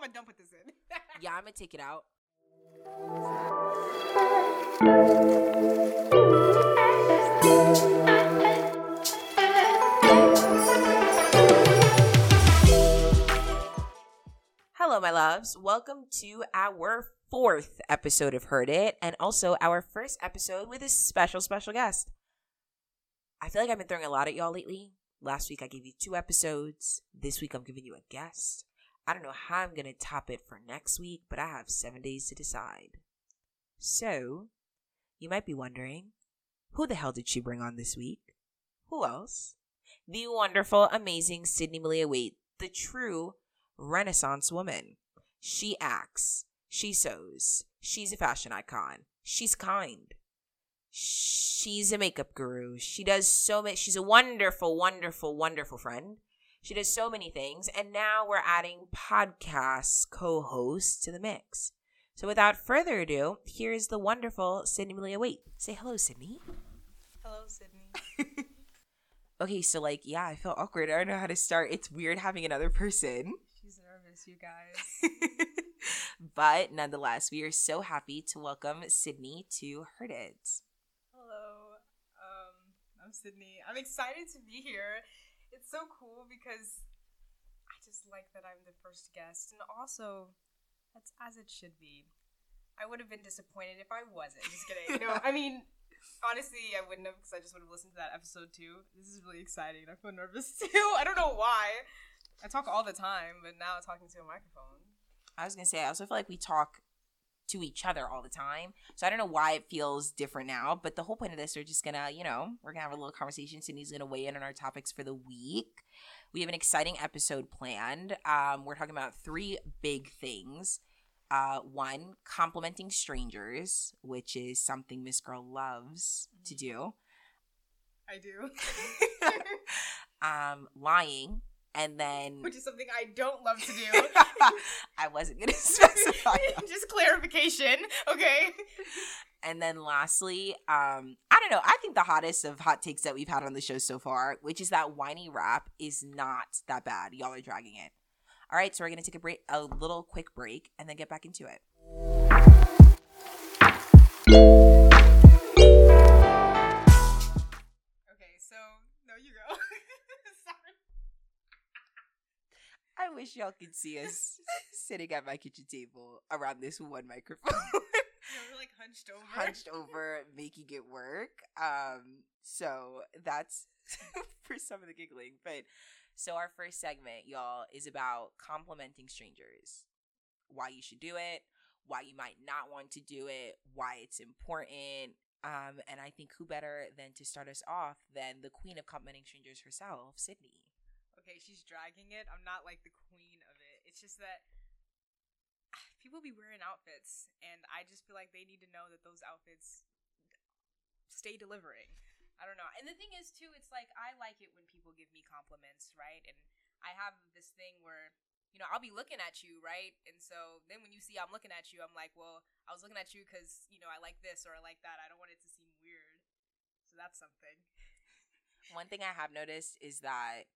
Mama, don't put this in. Yeah, I'm going to take it out. Hello, my loves. Welcome to our fourth episode of Heard It, and also our first episode with a special, special guest. I feel like I've been throwing a lot at y'all lately. Last week, I gave you 2 episodes. This week, I'm giving you a guest. I don't know how I'm going to top it for next week, but I have 7 days to decide. So, you might be wondering, who the hell did she bring on this week? Who else? The wonderful, amazing Sidney Malia Waite, the true Renaissance woman. She acts. She sews. She's a fashion icon. She's kind. She's a makeup guru. She does so much. She's a wonderful, wonderful, wonderful friend. She does so many things. And now we're adding podcast co-hosts to the mix. So without further ado, here's the wonderful Sidney Malia Waite. Say hello, Sidney. Hello, Sidney. Okay, so yeah, I feel awkward. I don't know how to start. It's weird having another person. She's nervous, you guys. But nonetheless, we are so happy to welcome Sidney to Heard It. Hello, I'm Sidney. I'm excited to be here. It's so cool because I just like that I'm the first guest, and also that's as it should be. I would have been disappointed if I wasn't. Just kidding. No, I mean, honestly, I wouldn't have, because I just would have listened to that episode too. This is really exciting. I feel nervous too. I don't know why. I talk all the time, but now I'm talking to a microphone. I was going to say, I also feel like we talk to each other all the time. So I don't know why it feels different now. But the whole point of this, we're just going to, we're going to have a little conversation. Sydney's going to weigh in on our topics for the week. We have an exciting episode planned. We're talking about 3 big things. One, complimenting strangers, which is something Miss Girl loves to do. I do. Lying. And then, which is something I don't love to do. I wasn't going to specify. Just clarification, okay? And then lastly, I don't know. I think the hottest of hot takes that we've had on the show so far, which is that whiny rap is not that bad. Y'all are dragging it. All right, so we're going to take a little quick break, and then get back into it. Okay, so no, you go. I wish y'all could see us sitting at my kitchen table around this one microphone. We're like hunched over, making it work. So that's for some of the giggling. But so our first segment, y'all, is about complimenting strangers. Why you should do it, why you might not want to do it, why it's important. And I think who better than to start us off than the queen of complimenting strangers herself, Sidney. Okay, she's dragging it. I'm not like the queen of it. It's just that people be wearing outfits, and I just feel like they need to know that those outfits stay delivering. I don't know. And the thing is, too, it's like I like it when people give me compliments, right? And I have this thing where, I'll be looking at you, right? And so then when you see I'm looking at you, I'm like, well, I was looking at you because, I like this or I like that. I don't want it to seem weird. So that's something. One thing I have noticed is that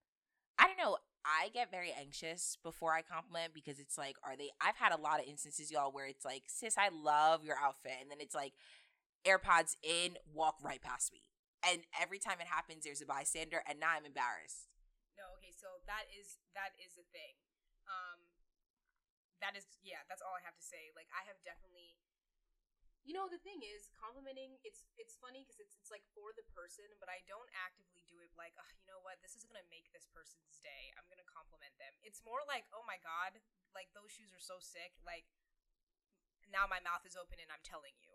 I don't know. I get very anxious before I compliment because it's like, I've had a lot of instances, y'all, where it's like, sis, I love your outfit. And then it's like, AirPods in, walk right past me. And every time it happens, there's a bystander, and now I'm embarrassed. No, okay, so that is a thing. That's all I have to say. Like, I have definitely, the thing is, complimenting, it's funny because it's like for the person, but I don't actively do it like, oh, you know what, this is going to make this person's day. I'm going to compliment them. It's more like, oh my God, like those shoes are so sick. Like now my mouth is open and I'm telling you,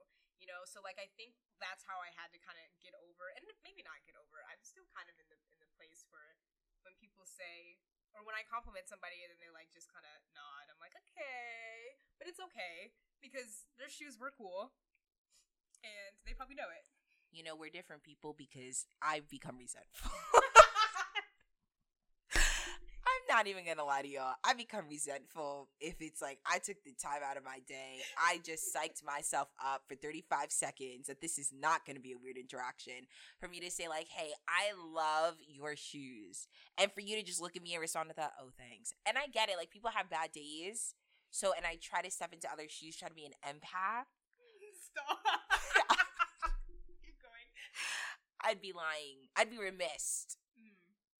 so like, I think that's how I had to kind of get over, and maybe not get over. I'm still kind of in the place where when people say, or when I compliment somebody and then they like, just kind of nod, I'm like, okay, but it's okay because their shoes were cool and they probably know it. We're different people because I've become resentful. I'm not even going to lie to y'all. I become resentful if it's like I took the time out of my day. I just psyched myself up for 35 seconds that this is not going to be a weird interaction for me to say like, hey, I love your shoes. And for you to just look at me and respond to that, oh, thanks. And I get it. Like people have bad days. So, and I try to step into other shoes, try to be an empath. Stop. Keep going. I'd be lying. I'd be remiss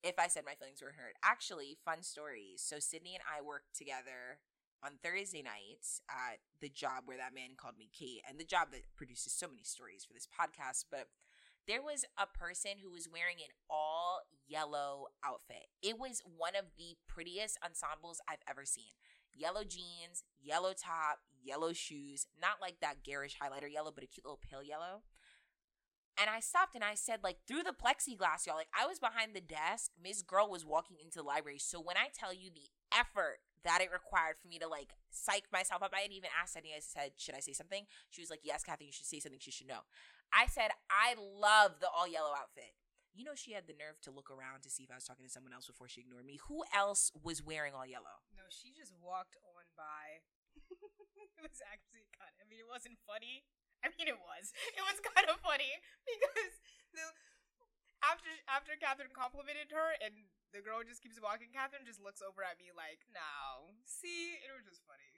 if I said my feelings were hurt. Actually, fun story. So Sidney and I worked together on Thursday nights at the job where that man called me Kate, and the job that produces so many stories for this podcast. But there was a person who was wearing an all yellow outfit. It was one of the prettiest ensembles I've ever seen. Yellow jeans, yellow top, yellow shoes, not like that garish highlighter yellow, but a cute little pale yellow. And I stopped and I said, like, through the plexiglass, y'all, like, I was behind the desk. Miss Girl was walking into the library. So when I tell you the effort that it required for me to, like, psych myself up, I had even asked Sidney, I said, should I say something? She was like, yes, Kathy, you should say something she should know. I said, I love the all yellow outfit. You know, she had the nerve to look around to see if I was talking to someone else before she ignored me. Who else was wearing all yellow? No, she just walked on by. It was actually kind of, I mean, it wasn't funny. I mean, it was. It was kind of funny because after Catherine complimented her and the girl just keeps walking, Catherine just looks over at me like, no, see, it was just funny.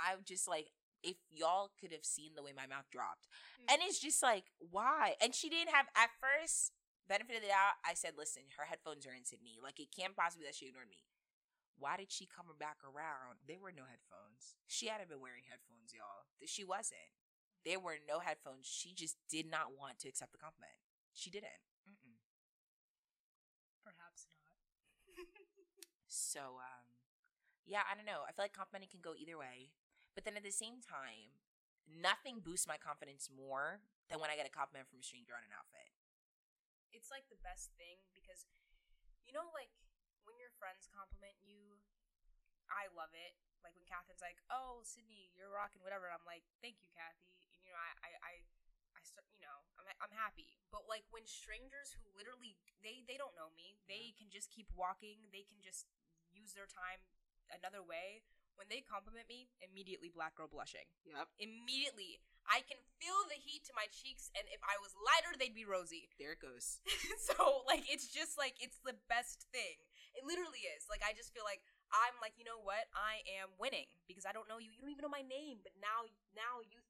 I'm just like, if y'all could have seen the way my mouth dropped. Mm-hmm. And it's just like, why? And she didn't have, at first, benefit of the doubt, I said, listen, her headphones are in Sydney. Like, it can't possibly that she ignored me. Why did she come back around? There were no headphones. She hadn't been wearing headphones, y'all. She wasn't. There were no headphones. She just did not want to accept the compliment. She didn't. Mm-mm. Perhaps not. So, yeah, I don't know. I feel like complimenting can go either way. But then at the same time, nothing boosts my confidence more than when I get a compliment from a stranger on an outfit. It's, like, the best thing because, you know, like, when your friends compliment you, I love it. Like, when Catherine's like, oh, Sydney, you're rocking whatever, and I'm like, thank you, Kathy. And, you know, I'm happy. But, like, when strangers who literally, they don't know me. They can just keep walking. They can just use their time another way. When they compliment me, immediately black girl blushing. Yep. Immediately. I can feel the heat to my cheeks, and if I was lighter, they'd be rosy. There it goes. So, like, it's just, like, it's the best thing. It literally is. Like, I just feel like, I'm like, you know what? I am winning because I don't know you. You don't even know my name, but now you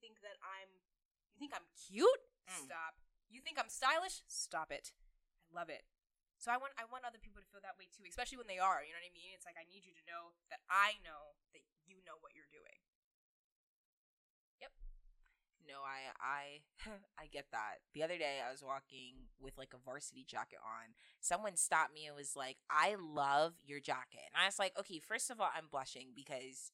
think that you think I'm cute? Mm. Stop. You think I'm stylish? Stop it. I love it. So I want other people to feel that way too, especially when they are, you know what I mean? It's like, I need you to know that I know that you know what you're doing. Yep. No, I get that. The other day I was walking with like a varsity jacket on. Someone stopped me and was like, I love your jacket. And I was like, okay, first of all, I'm blushing because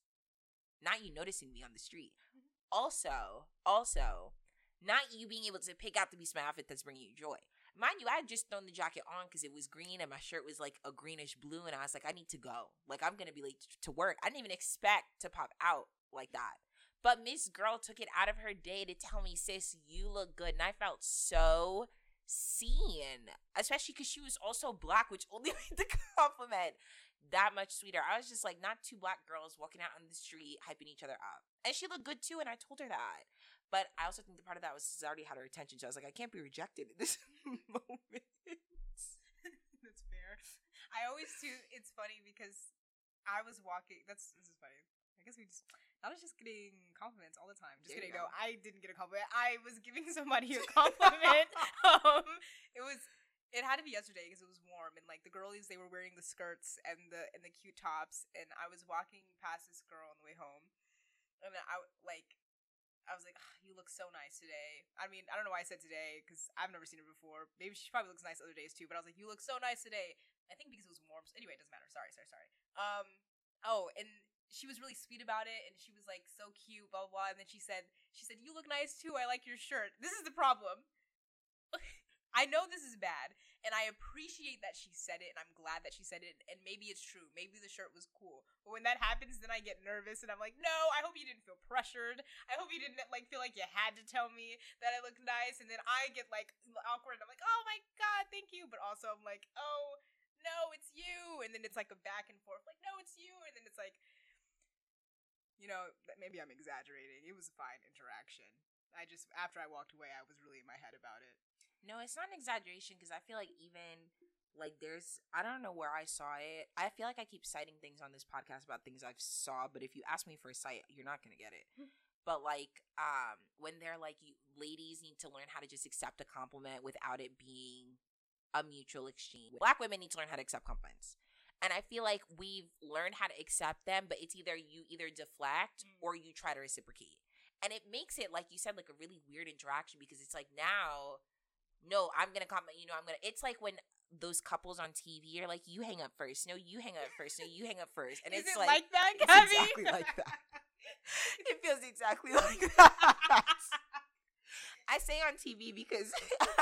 not you noticing me on the street. Mm-hmm. Also, not you being able to pick out the piece of my outfit that's bringing you joy. Mind you, I had just thrown the jacket on because it was green and my shirt was like a greenish blue. And I was like, I need to go. Like, I'm going to be late to work. I didn't even expect to pop out like that. But Miss Girl took it out of her day to tell me, sis, you look good. And I felt so seen, especially because she was also black, which only made the compliment that much sweeter. I was just like, not two black girls walking out on the street hyping each other up. And she looked good too, and I told her that. But I also think the part of that was she's already had her attention, so I was like, I can't be rejected in this moment. That's fair. I always do. It's funny because I was walking. This is funny. I guess I was just getting compliments all the time. Just kidding. No, I didn't get a compliment. I was giving somebody a compliment. It had to be yesterday because it was warm and like the girlies, they were wearing the skirts and the cute tops, and I was walking past this girl on the way home, and I was like, oh, you look so nice today. I mean, I don't know why I said today because I've never seen her before. Maybe she probably looks nice other days too, but I was like, you look so nice today. I think because it was warm. So anyway, it doesn't matter. Sorry. And she was really sweet about it, and she was like, so cute, blah, blah, blah. And then she said, you look nice too. I like your shirt. This is the problem. I know this is bad, and I appreciate that she said it, and I'm glad that she said it, and maybe it's true. Maybe the shirt was cool. But when that happens, then I get nervous, and I'm like, no, I hope you didn't feel pressured. I hope you didn't, like, feel like you had to tell me that I look nice, and then I get, like, awkward, and I'm like, oh, my God, thank you. But also I'm like, oh, no, it's you. And then it's, like, a back and forth, like, no, it's you. And then it's like, you know, maybe I'm exaggerating. It was a fine interaction. I just, after I walked away, I was really in my head about it. No, it's not an exaggeration because I feel like even Like, there's, I don't know where I saw it. I feel like I keep citing things on this podcast about things I've saw, but if you ask me for a site, you're not going to get it. But, like, when they're like, you, ladies need to learn how to just accept a compliment without it being a mutual exchange. Black women need to learn how to accept compliments. And I feel like we've learned how to accept them, but it's either you either deflect or you try to reciprocate. And it makes it, like you said, like a really weird interaction, because it's like, now, no, I'm going to comment, you know, I'm going to, it's like when those couples on TV are like, you hang up first. No, you hang up first. No, you hang up first. And it's like that, Gabby? It's exactly like that. It feels exactly like that. I say on TV because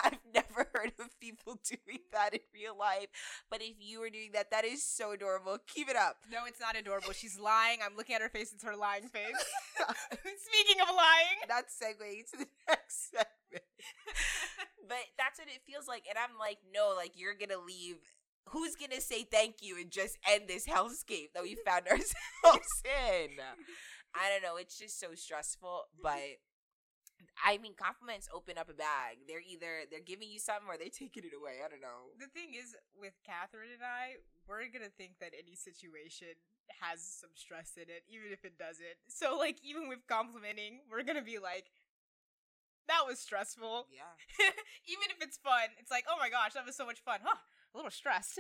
I've never heard of people doing that in real life. But if you were doing that, that is so adorable. Keep it up. No, it's not adorable. She's lying. I'm looking at her face. It's her lying face. Speaking of lying. That's segueing to the next segment. But that's what it feels like. And I'm like, no, like, you're going to leave. Who's going to say thank you and just end this hellscape that we found ourselves in? I don't know. It's just so stressful. But I mean, compliments open up a bag. They're either they're giving you something or they're taking it away. I don't know. The thing is, with Catherine and I, we're going to think that any situation has some stress in it, even if it doesn't. So, like, even with complimenting, we're going to be like, that was stressful. Yeah. Even if it's fun, it's like, oh my gosh, that was so much fun. Huh, a little stressed.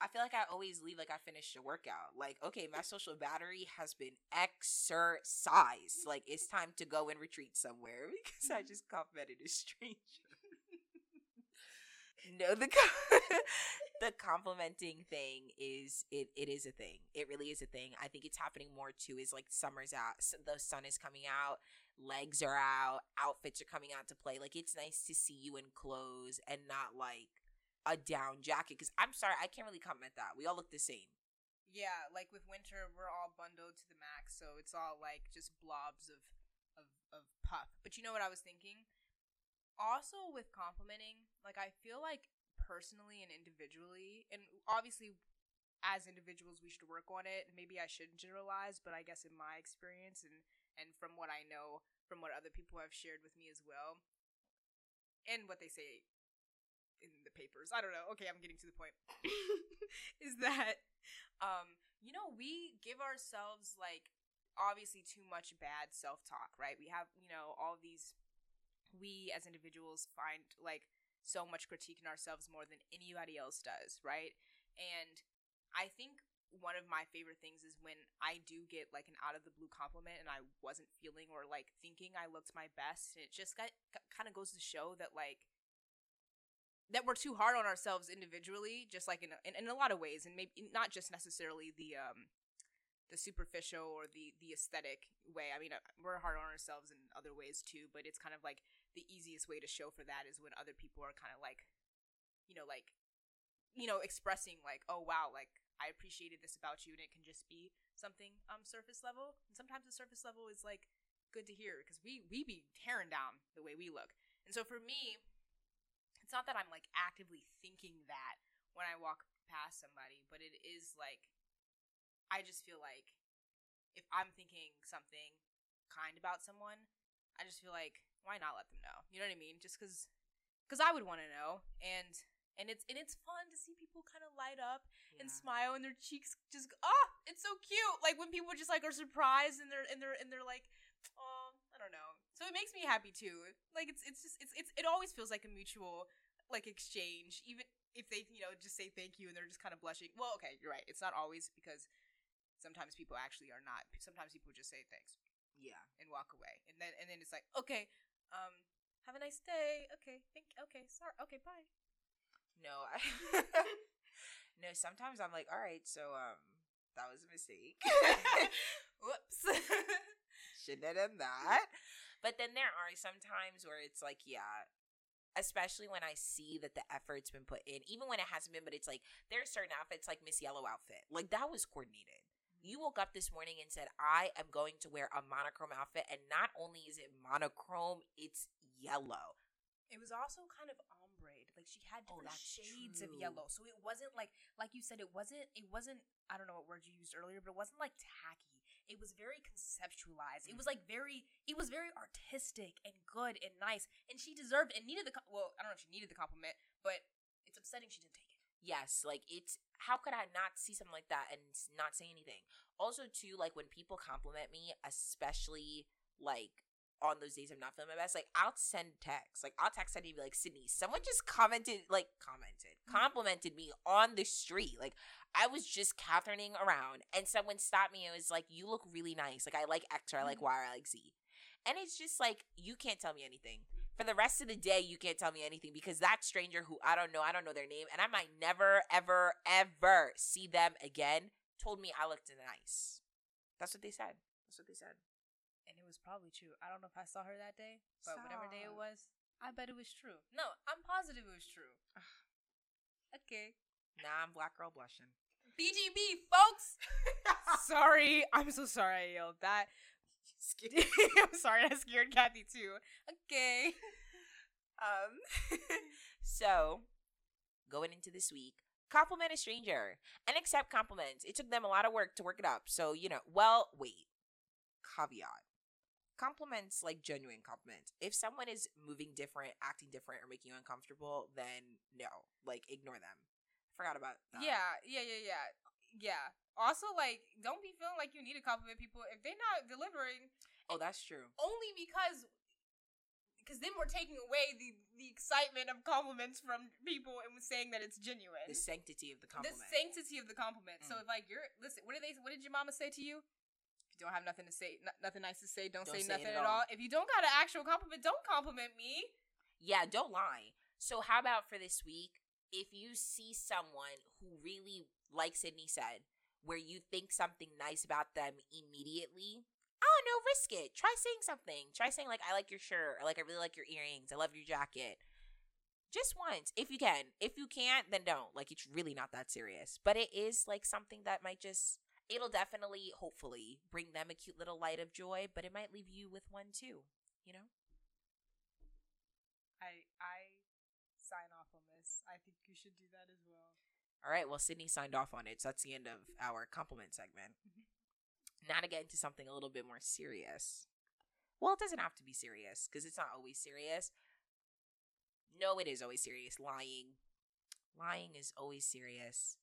I feel like I always leave like I finished a workout. Like, okay, my social battery has been exercised. Like, it's time to go and retreat somewhere because I just complimented a stranger. No, the complimenting thing is it is a thing. It really is a thing. I think it's happening more too. Is like summer's out, the sun is coming out, legs are out, outfits are coming out to play. Like, it's nice to see you in clothes and not like a down jacket. Because I'm sorry, I can't really comment that. We all look the same. Yeah, like with winter, we're all bundled to the max, so it's all like just blobs of puff. But you know what I was thinking? Also with complimenting, like, I feel like personally and individually, and obviously as individuals we should work on it. Maybe I shouldn't generalize, but I guess in my experience and from what I know, from what other people have shared with me as well, and what they say in the papers, I don't know. Okay, I'm getting to the point. Is that, you know, we give ourselves, like, obviously too much bad self-talk, right? We have, you know, all these... We as individuals find like so much critique in ourselves more than anybody else does, right? And I think one of my favorite things is when I do get like an out of the blue compliment and I wasn't feeling or like thinking I looked my best. It just kind of goes to show that like that we're too hard on ourselves individually, just like in a lot of ways, and maybe not just necessarily the superficial or the aesthetic way. I mean, we're hard on ourselves in other ways too, but it's kind of like the easiest way to show for that is when other people are kind of like, you know, expressing like, oh wow, like I appreciated this about you, and it can just be something surface level. And sometimes the surface level is like good to hear because we be tearing down the way we look. And so for me, it's not that I'm like actively thinking that when I walk past somebody, but it is like, I just feel like if I'm thinking something kind about someone, I just feel like, why not let them know? You know what I mean? Just because I would want to know. And it's fun to see people kind of light up and smile, and their cheeks just, it's so cute. Like when people just like are surprised and they're like, oh, I don't know. So it makes me happy too. Like it always feels like a mutual like exchange, even if they, you know, just say thank you and they're just kind of blushing. Well, okay, you're right. It's not always, because sometimes people actually are not. Sometimes people just say thanks, and walk away, and then it's like, okay, have a nice day. Okay, sorry. Okay, bye. No. Sometimes I'm like, all right, so that was a mistake. Whoops, shouldn't have done that. But then there are sometimes where it's like, especially when I see that the effort's been put in, even when it hasn't been. But it's like there are certain outfits, like Miss Yellow outfit, like that was coordinated. You woke up this morning and said, I am going to wear a monochrome outfit. And not only is it monochrome, it's yellow. It was also kind of ombre. Like, she had different shades of yellow. So it wasn't like you said, it wasn't, I don't know what word you used earlier, but it wasn't like tacky. It was very conceptualized. It was very artistic and good and nice. And she deserved and needed the, well, I don't know if she needed the compliment, but it's upsetting she didn't take it. yes, like, it's, how could I not see something like that and not say anything? Also, too, like, when people compliment me, especially, like, on those days I'm not feeling my best, like, I'll send texts. Like, I'll text somebody and be like, Sydney, someone just complimented me on the street. Like, I was just Katherining around, and someone stopped me and was like, you look really nice. Like, I like X, or I like Y, or I like Z. And it's just like, you can't tell me anything. For the rest of the day, you can't tell me anything, because that stranger who I don't know their name, and I might never, ever, ever see them again, told me I looked nice. That's what they said. And it was probably true. I don't know if I saw her that day, but whatever day it was, I bet it was true. No, I'm positive it was true. Okay. Nah, I'm black girl blushing. BGB, folks! Sorry. I'm so sorry I yelled that. I'm sorry, I scared Kathy too. Okay. So, going into this week, compliment a stranger and accept compliments. It took them a lot of work to work it up. So, you know, well, wait. Caveat. Compliments, like genuine compliments. If someone is moving different, acting different, or making you uncomfortable, then no. Like, ignore them. Forgot about that. Yeah. Also, like, don't be feeling like you need to compliment people if they're not delivering. Oh, that's true. Only because then we're taking away the excitement of compliments from people and saying that it's genuine. The sanctity of the compliment. Mm. So, like, listen, what did your mama say to you? If you don't have nothing to say, nothing nice to say, don't say nothing at all. If you don't got an actual compliment, don't compliment me. Yeah, don't lie. So, how about for this week, if you see someone who really, like Sydney said, where you think something nice about them immediately, I don't know, risk it. Try saying something. Try saying, like, I like your shirt, or, like, I really like your earrings, I love your jacket. Just once, if you can. If you can't, then don't. Like, it's really not that serious. But it is, like, something that might just, it'll definitely, hopefully, bring them a cute little light of joy, but it might leave you with one, too, you know? I sign off on this. I think you should do that as well. All right, well, Sydney signed off on it, so that's the end of our compliment segment. Now to get into something a little bit more serious. Well, it doesn't have to be serious, because it's not always serious. No, it is always serious. Lying is always serious.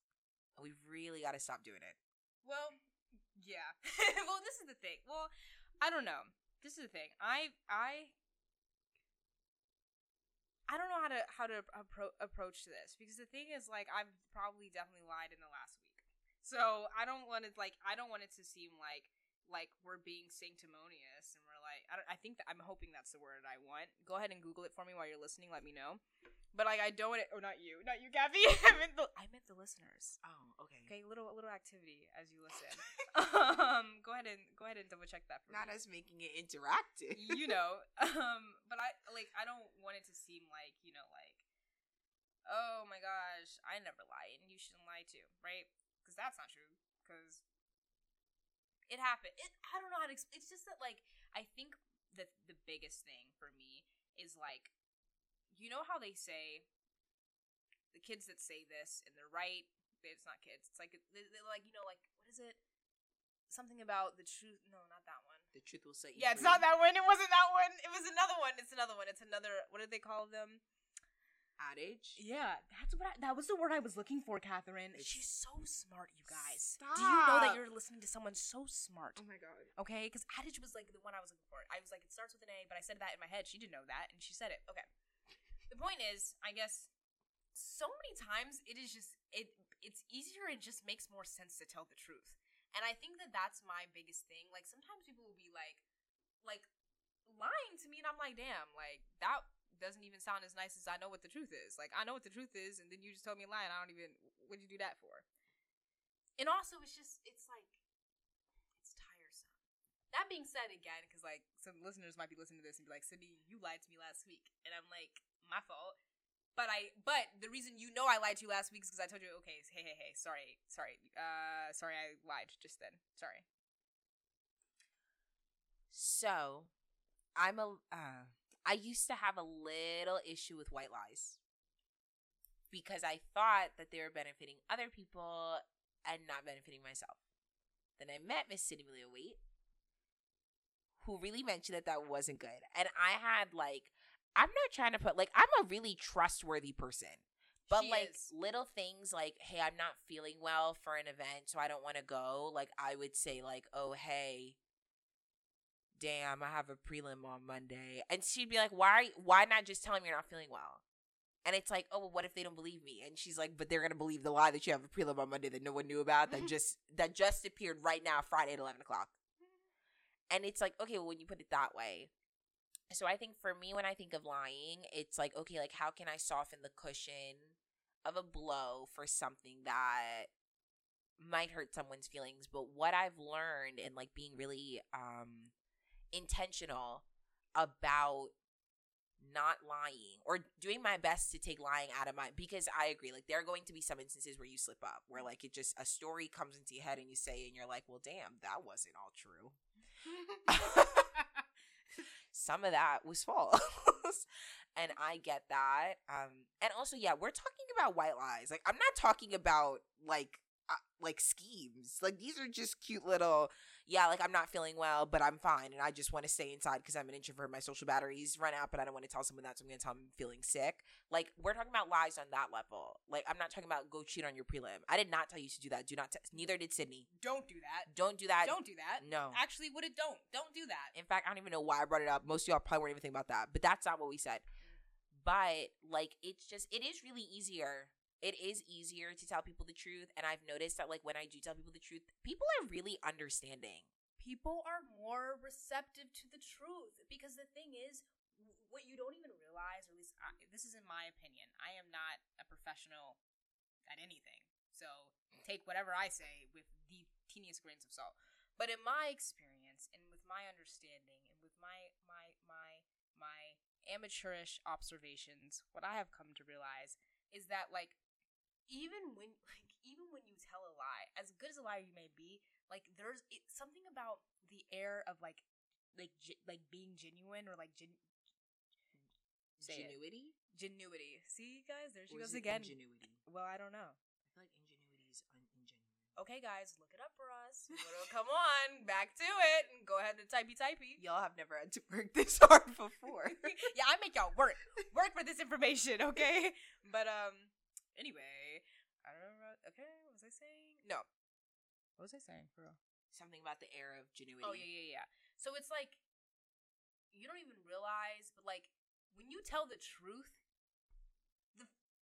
And we've really got to stop doing it. Well, yeah. Well, this is the thing. Well, I don't know. This is the thing. I don't know how to approach this, because the thing is, like, I've probably definitely lied in the last week, so I don't want it to seem like we're being sanctimonious and we're like, I'm hoping that's the word I want. Go ahead and Google it for me while you're listening. Let me know. But like, I don't want it. Oh, not you, Gabby. I meant the listeners. Oh, okay. Okay, little activity as you listen. Go ahead and double check that for me. Not us making it interactive. You know. But I don't want it to seem like, you know, like, oh my gosh, I never lie and you shouldn't lie too, right? Because that's not true. Because it happened. I don't know how to explain. It's just that, like, I think the biggest thing for me is, like, you know how they say, the kids that say this, and they're right, it's not kids, it's like, they're like, you know, like, what is it? Something about the truth, no, not that one. The truth will set you free. Yeah, it's not that one, it wasn't that one, it was another one, what do they call them? Adage? Yeah, that was the word I was looking for, Catherine. She's so smart, you guys. Stop. Do you know that you're listening to someone so smart? Oh my god. Okay, because adage was like the one I was looking for. I was like, it starts with an A, but I said that in my head, she didn't know that, and she said it. Okay. The point is, I guess, so many times it is just, it's easier, it just makes more sense to tell the truth. And I think that that's my biggest thing. Like, sometimes people will be like, lying to me, and I'm like, damn, like, that doesn't even sound as nice as I know what the truth is. Like, I know what the truth is, and then you just told me a lie, and I don't even, what'd you do that for? And also, it's just, it's like, it's tiresome. That being said, again, because, like, some listeners might be listening to this and be like, Sydney, you lied to me last week. And I'm like, my fault, but the reason you know I lied to you last week is because I told you, okay, hey, sorry, I lied just then, sorry. So, I used to have a little issue with white lies because I thought that they were benefiting other people and not benefiting myself. Then I met Miss Sidney Malia Waite, who really mentioned that wasn't good, and I had, like, I'm not trying to put, like, I'm a really trustworthy person. But, she like, is. Little things like, hey, I'm not feeling well for an event, so I don't want to go. Like, I would say, like, oh, hey, damn, I have a prelim on Monday. And she'd be like, why not just tell them you're not feeling well? And it's like, oh, well, what if they don't believe me? And she's like, but they're going to believe the lie that you have a prelim on Monday that no one knew about that just appeared right now, Friday at 11 o'clock. And it's like, okay, well, when you put it that way. So I think for me, when I think of lying, it's like, okay, like, how can I soften the cushion of a blow for something that might hurt someone's feelings? But what I've learned and, like, being really intentional about not lying or doing my best to take lying out of my, because I agree, like, there are going to be some instances where you slip up, where, like, it just, a story comes into your head and you say, and you're like, well, damn, that wasn't all true. Some of that was false. And I get that. And also, yeah, we're talking about white lies. Like, I'm not talking about, like schemes. Like, these are just cute little, yeah, like, I'm not feeling well, but I'm fine. And I just want to stay inside because I'm an introvert. My social batteries run out, but I don't want to tell someone that, so I'm going to tell them I'm feeling sick. Like, we're talking about lies on that level. Like, I'm not talking about go cheat on your prelim. I did not tell you to do that. Do not test. Neither did Sydney. Don't do that. Don't do that. Don't do that. No. Actually, what it don't. Don't do that. In fact, I don't even know why I brought it up. Most of y'all probably weren't even thinking about that, but that's not what we said. But, like, it's just, it is really easier. It is easier to tell people the truth, and I've noticed that, like, when I do tell people the truth, people are really understanding. People are more receptive to the truth, because the thing is, what you don't even realize, or at least this is in my opinion, I am not a professional at anything, so take whatever I say with the teeniest grains of salt. But in my experience, and with my understanding, and with my amateurish observations, what I have come to realize is that, like, even when you tell a lie, as good as a liar you may be, like, there's something about the air of like being genuine or like ingenuity. See, guys, there she goes again. Ingenuity. Well, I don't know. I feel like ingenuity is ingenuine. Okay, guys, look it up for us. Come on, back to it, and go ahead and typey. Y'all have never had to work this hard before. Yeah, I make y'all work for this information, okay? But anyway, I don't know. Okay, what was I saying? No. What was I saying, bro? Something about the air of genuity. Oh, yeah. So it's like, you don't even realize, but, like, when you tell the truth,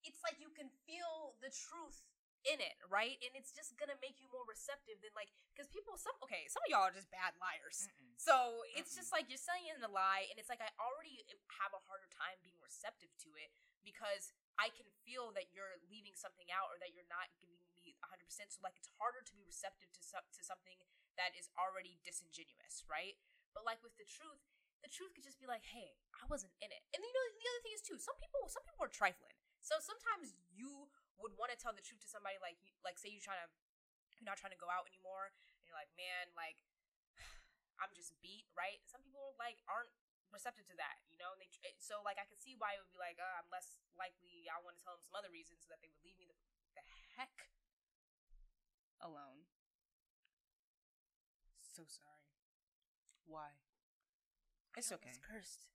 it's like you can feel the truth in it, right? And it's just gonna make you more receptive than, like, because people, some of y'all are just bad liars. Mm-mm. So it's just like you're saying the lie, and it's like I already have a harder time being receptive to it because I can feel that you're leaving something out or that you're not giving me 100%. So, like, it's harder to be receptive to something that is already disingenuous, right? But, like, with the truth could just be like, hey, I wasn't in it. And, you know, the other thing is, too, some people are trifling. So sometimes you would want to tell the truth to somebody, like say you're not trying to go out anymore, and you're like, man, like, I'm just beat, right? Some people, like, aren't receptive to that, you know, and so, like, I could see why it would be like, I'm less likely, I want to tell them some other reason so that they would leave me the heck alone. So sorry. Why? It's okay. It's cursed.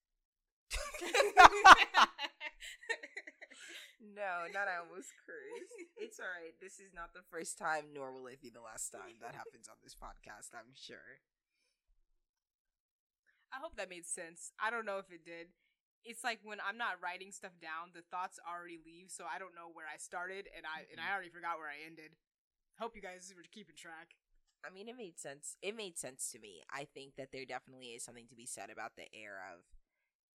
No, not I almost cursed. It's all right. This is not the first time, nor will it be the last time that happens on this podcast, I'm sure. I hope that made sense. I don't know if it did. It's like when I'm not writing stuff down, the thoughts already leave, so I don't know where I started, and I already forgot where I ended. Hope you guys were keeping track. I mean, it made sense. It made sense to me. I think that there definitely is something to be said about the air of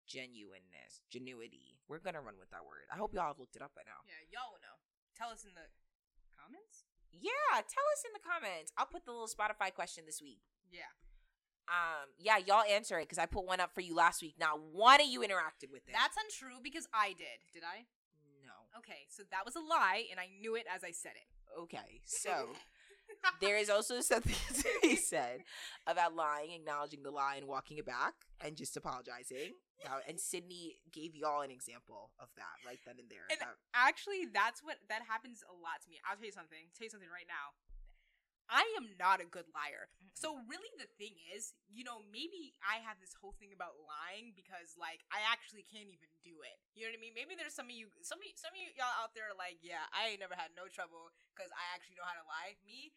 genuineness, genuity. We're gonna run with that word. I hope y'all have looked it up by now. Yeah, y'all will know. Tell us in the comments. Yeah, tell us in the comments. I'll put the little Spotify question this week. Yeah. Yeah, y'all answer it because I put one up for you last week. Not one of you interacted with it. That's untrue because I did. Did I? No. Okay, so that was a lie, and I knew it as I said it. Okay, so there is also something to be said about lying, acknowledging the lie, and walking it back, and just apologizing. And Sydney gave y'all an example of that right then and there. And actually, that happens a lot to me. I'll tell you something right now. I am not a good liar. So really the thing is, you know, maybe I have this whole thing about lying because, like, I actually can't even do it. You know what I mean? Maybe there's some of you y'all out there are like, yeah, I ain't never had no trouble because I actually know how to lie. Me,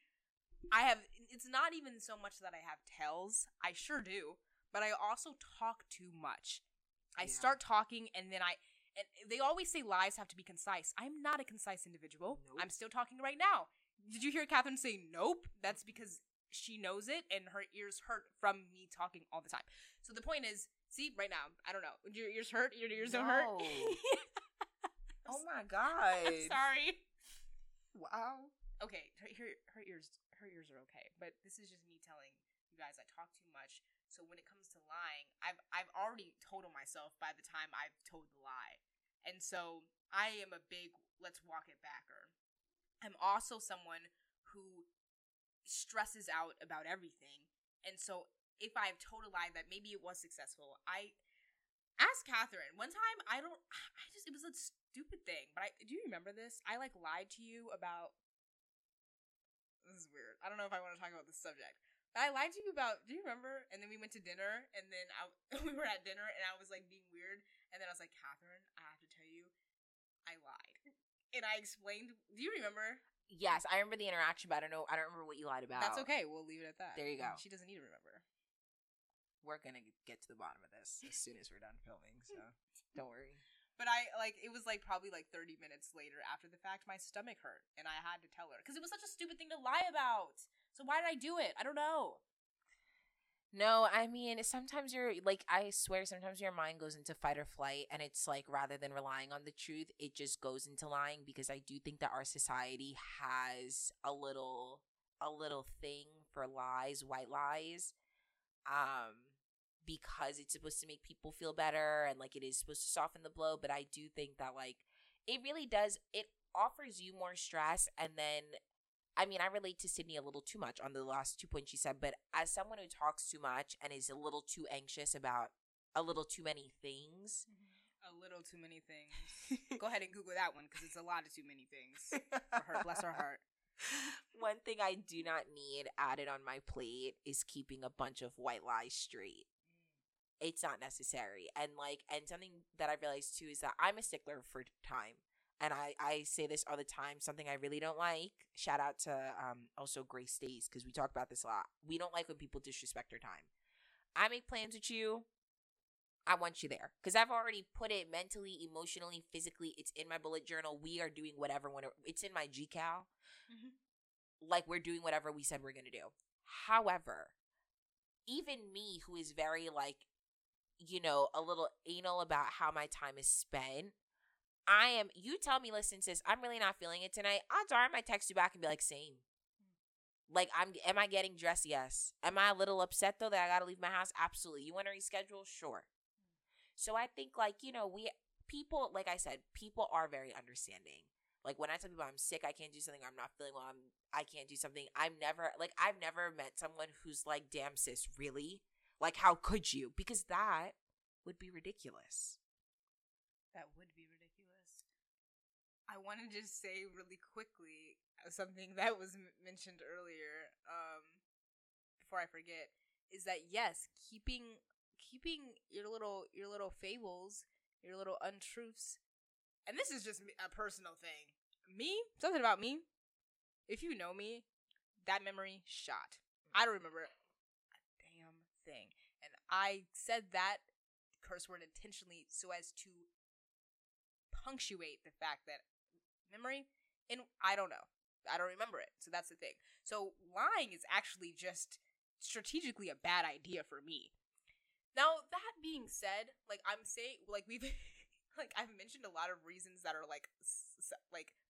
I have, it's not even so much that I have tells. I sure do. But I also talk too much. I start talking and then and they always say lies have to be concise. I'm not a concise individual. Nope. I'm still talking right now. Did you hear Catherine say nope? That's because she knows it and her ears hurt from me talking all the time. So the point is, see, right now, I don't know. Your ears hurt? Your ears don't hurt? Oh my God. I'm sorry. Wow. Okay, her ears are okay. But this is just me telling you guys I talk too much. So when it comes to lying, I've already told on myself by the time I've told the lie. And so I am a big let's walk it backer. I'm also someone who stresses out about everything. And so if I've told a lie that maybe it was successful, I asked Catherine. One time, it was a stupid thing. But do you remember this? I lied to you about, this is weird. I don't know if I want to talk about this subject. I lied to you about, do you remember? And then we went to dinner, and then we were at dinner, and I was, being weird. And then I was like, Catherine, I have to tell you, I lied. And I explained, do you remember? Yes, I remember the interaction, but I don't remember what you lied about. That's okay. We'll leave it at that. There you go. She doesn't need to remember. We're going to get to the bottom of this as soon as we're done filming, so don't worry. But it was probably 30 minutes later after the fact, my stomach hurt, and I had to tell her. Because it was such a stupid thing to lie about. So why did I do it? I don't know. No, I mean, sometimes I swear sometimes your mind goes into fight or flight, and it's rather than relying on the truth, it just goes into lying, because I do think that our society has a little thing for lies, white lies, because it's supposed to make people feel better, and it is supposed to soften the blow, but I do think that it really does, it offers you more stress, and then I mean, I relate to Sydney a little too much on the last 2 points she said, but as someone who talks too much and is a little too anxious about a little too many things. A little too many things. Go ahead and Google that one because it's a lot of too many things. For her, bless her heart. One thing I do not need added on my plate is keeping a bunch of white lies straight. It's not necessary. And and something that I realized too is that I'm a stickler for time. And I say this all the time, something I really don't like. Shout out to also Grace Days, because we talk about this a lot. We don't like when people disrespect their time. I make plans with you. I want you there. Because I've already put it mentally, emotionally, physically. It's in my bullet journal. We are doing whatever. It's in my GCal. Mm-hmm. We're doing whatever we said we're going to do. However, even me, who is very, a little anal about how my time is spent, you tell me, listen, sis, I'm really not feeling it tonight. Odds are I might text you back and be same. Am I getting dressed? Yes. Am I a little upset, though, that I got to leave my house? Absolutely. You want to reschedule? Sure. So I think, people, like I said, people are very understanding. When I tell people I'm sick, I can't do something, I'm not feeling well, I can't do something. I've never met someone who's damn, sis, really? How could you? Because that would be ridiculous. That would be ridiculous. I want to just say really quickly something that was mentioned earlier, before I forget, is that yes, keeping your little fables, your little untruths, and this is just a personal thing. Me, something about me. If you know me, that memory shot. I don't remember a damn thing, and I said that curse word intentionally so as to punctuate the fact that. Memory, and I don't know. I don't remember it, so that's the thing. So lying is actually just strategically a bad idea for me. Now, that being said, I'm saying, I've mentioned a lot of reasons that are,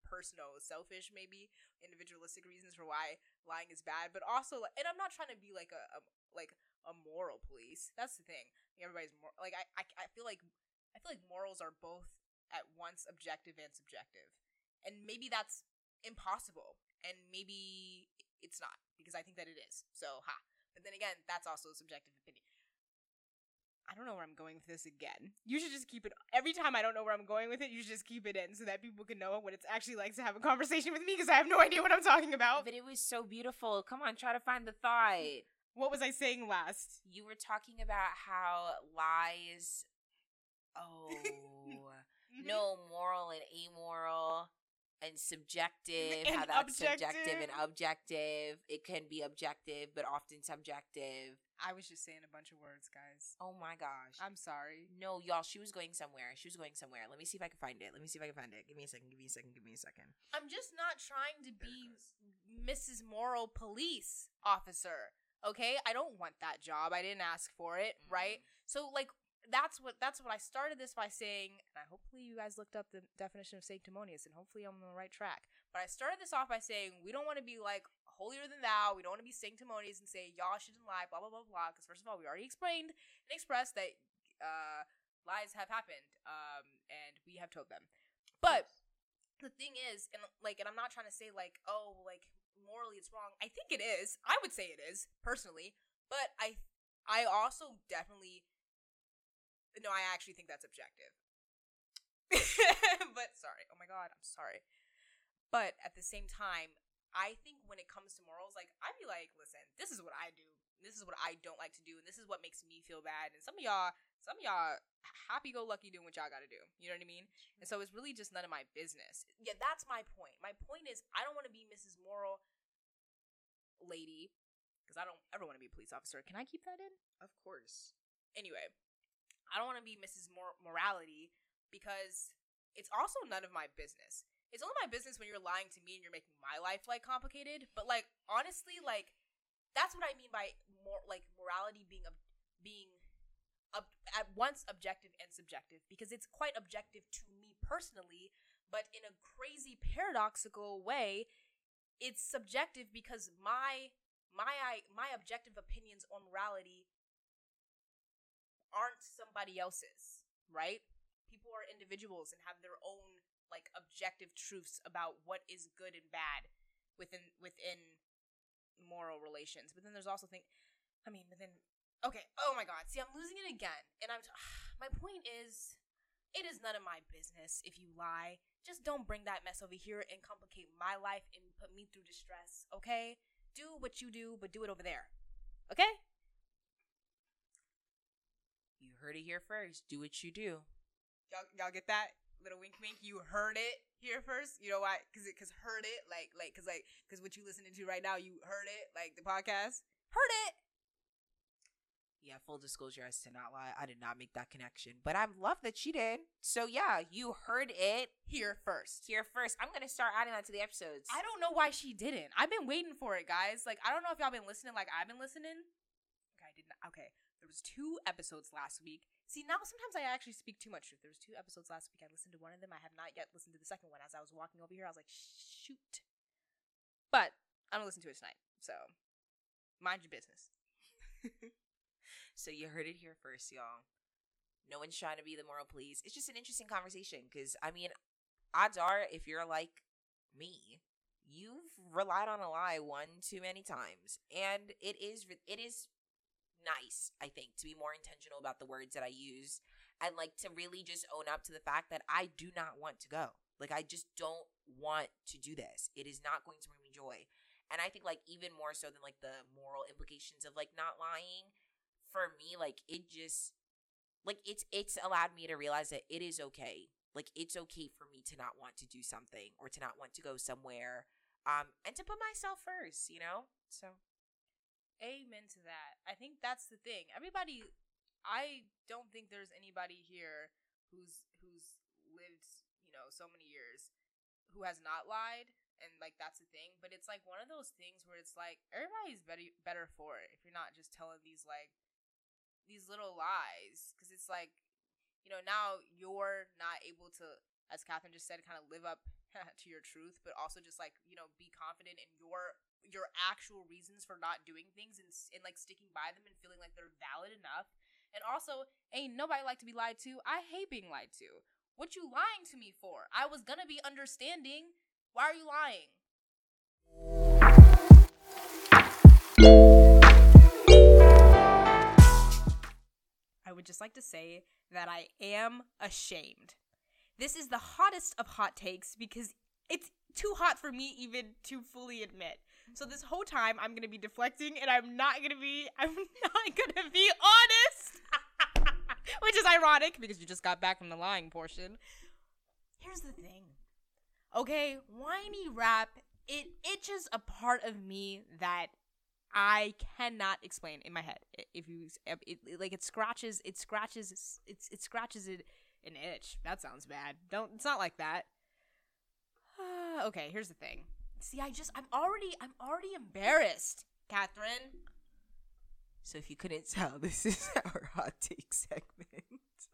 personal, selfish, maybe, individualistic reasons for why lying is bad, but also, and I'm not trying to be, a moral police. That's the thing. Everybody's moral. I feel like morals are both at once objective and subjective. And maybe that's impossible. And maybe it's not, because I think that it is. So, ha. But then again, that's also a subjective opinion. I don't know where I'm going with this again. You should just keep it. Every time I don't know where I'm going with it, you should just keep it in so that people can know what it's actually like to have a conversation with me, because I have no idea what I'm talking about. But it was so beautiful. Come on, try to find the thought. What was I saying last? You were talking about how lies, no, moral and amoral and subjective. And how that's subjective and objective. It can be objective, but often subjective. I was just saying a bunch of words, guys. Oh, my gosh. I'm sorry. No, y'all, she was going somewhere. She was going somewhere. Let me see if I can find it. Give me a second. I'm just not trying to be Mrs. Moral Police Officer, okay? I don't want that job. I didn't ask for it, right? So, like, that's what I started this by saying, and I hopefully you guys looked up the definition of sanctimonious, and hopefully I'm on the right track. But I started this off by saying we don't want to be, like, holier than thou. We don't want to be sanctimonious and say y'all shouldn't lie, blah blah blah blah. Because first of all, we already explained and expressed that lies have happened, and we have told them. But the thing is, and I'm not trying to say morally it's wrong. I think it is. I would say it is personally, but I also definitely no. I actually think that's objective. But sorry. Oh my God, I'm sorry. But at the same time, I think when it comes to morals, like, I'd be like, listen, this is what I do. This is what I don't like to do. And this is what makes me feel bad. And some of y'all happy-go-lucky doing what y'all got to do. You know what I mean? And so it's really just none of my business. Yeah, that's my point. My point is I don't want to be Mrs. Moral Lady because I don't ever want to be a police officer. Can I keep that in? Of course. Anyway, I don't want to be Mrs. Morality because it's also none of my business. It's only my business when you're lying to me and you're making my life, like, complicated. But, like, honestly, like, that's what I mean by, morality being at once objective and subjective. Because it's quite objective to me personally, but in a crazy paradoxical way, it's subjective because my objective opinions on morality aren't somebody else's, right? People are individuals and have their own, like, objective truths about what is good and bad within moral relations. But then there's also things, oh my God, see, I'm losing it again. And my point is, it is none of my business if you lie. Just don't bring that mess over here and complicate my life and put me through distress, okay? Do what you do, but do it over there, okay? You heard it here first. Do what you do. Y'all get that? Little wink wink, you heard it here first. You know why? Because heard it, because what you listening to right now, you heard it, like the podcast. Heard it. Yeah, full disclosure as to not lie, I did not make that connection. But I love that she did. So yeah, you heard it here first. I'm gonna start adding that to the episodes. I don't know why she didn't. I've been waiting for it, guys. Like, I don't know if y'all been listening like I've been listening. Okay, I didn't. Okay. There was 2 episodes last week. See, now sometimes I actually speak too much truth. There was 2 episodes last week. I listened to one of them. I have not yet listened to the second one. As I was walking over here, I was like, shoot. But I'm going to listen to it tonight. So mind your business. So you heard it here first, y'all. No one's trying to be the moral police. It's just an interesting conversation because, I mean, odds are if you're like me, you've relied on a lie one too many times. And it is nice, I think, to be more intentional about the words that I use and, like, to really just own up to the fact that I do not want to go. Like, I just don't want to do this. It is not going to bring me joy. And I think, like, even more so than, like, the moral implications of, like, not lying, for me, like, it just, like, it's allowed me to realize that it is okay. Like, it's okay for me to not want to do something or to not want to go somewhere and to put myself first, you know? So amen to that. I think that's the thing. Everybody, I don't think there's anybody here who's lived, you know, so many years who has not lied, and, like, that's the thing. But it's, like, one of those things where it's, like, everybody's better for it if you're not just telling these, like, these little lies. Because it's, like, you know, now you're not able to, as Catherine just said, kind of live up to your truth, but also just, like, you know, be confident in your actual reasons for not doing things and like sticking by them and feeling like they're valid enough. And also, ain't nobody like to be lied to. I hate being lied to. What you lying to me for? I was gonna be understanding. Why are you lying? I would just like to say that I am ashamed. This is the hottest of hot takes because it's too hot for me even to fully admit. So this whole time I'm going to be deflecting and I'm not going to be honest. Which is ironic because you just got back from the lying portion. Here's the thing. Okay, whiny rap, it itches a part of me that I cannot explain in my head. It scratches an itch. That sounds bad. It's not like that. Okay, here's the thing. See, I'm already embarrassed, Catherine. So if you couldn't tell, this is our hot take segment.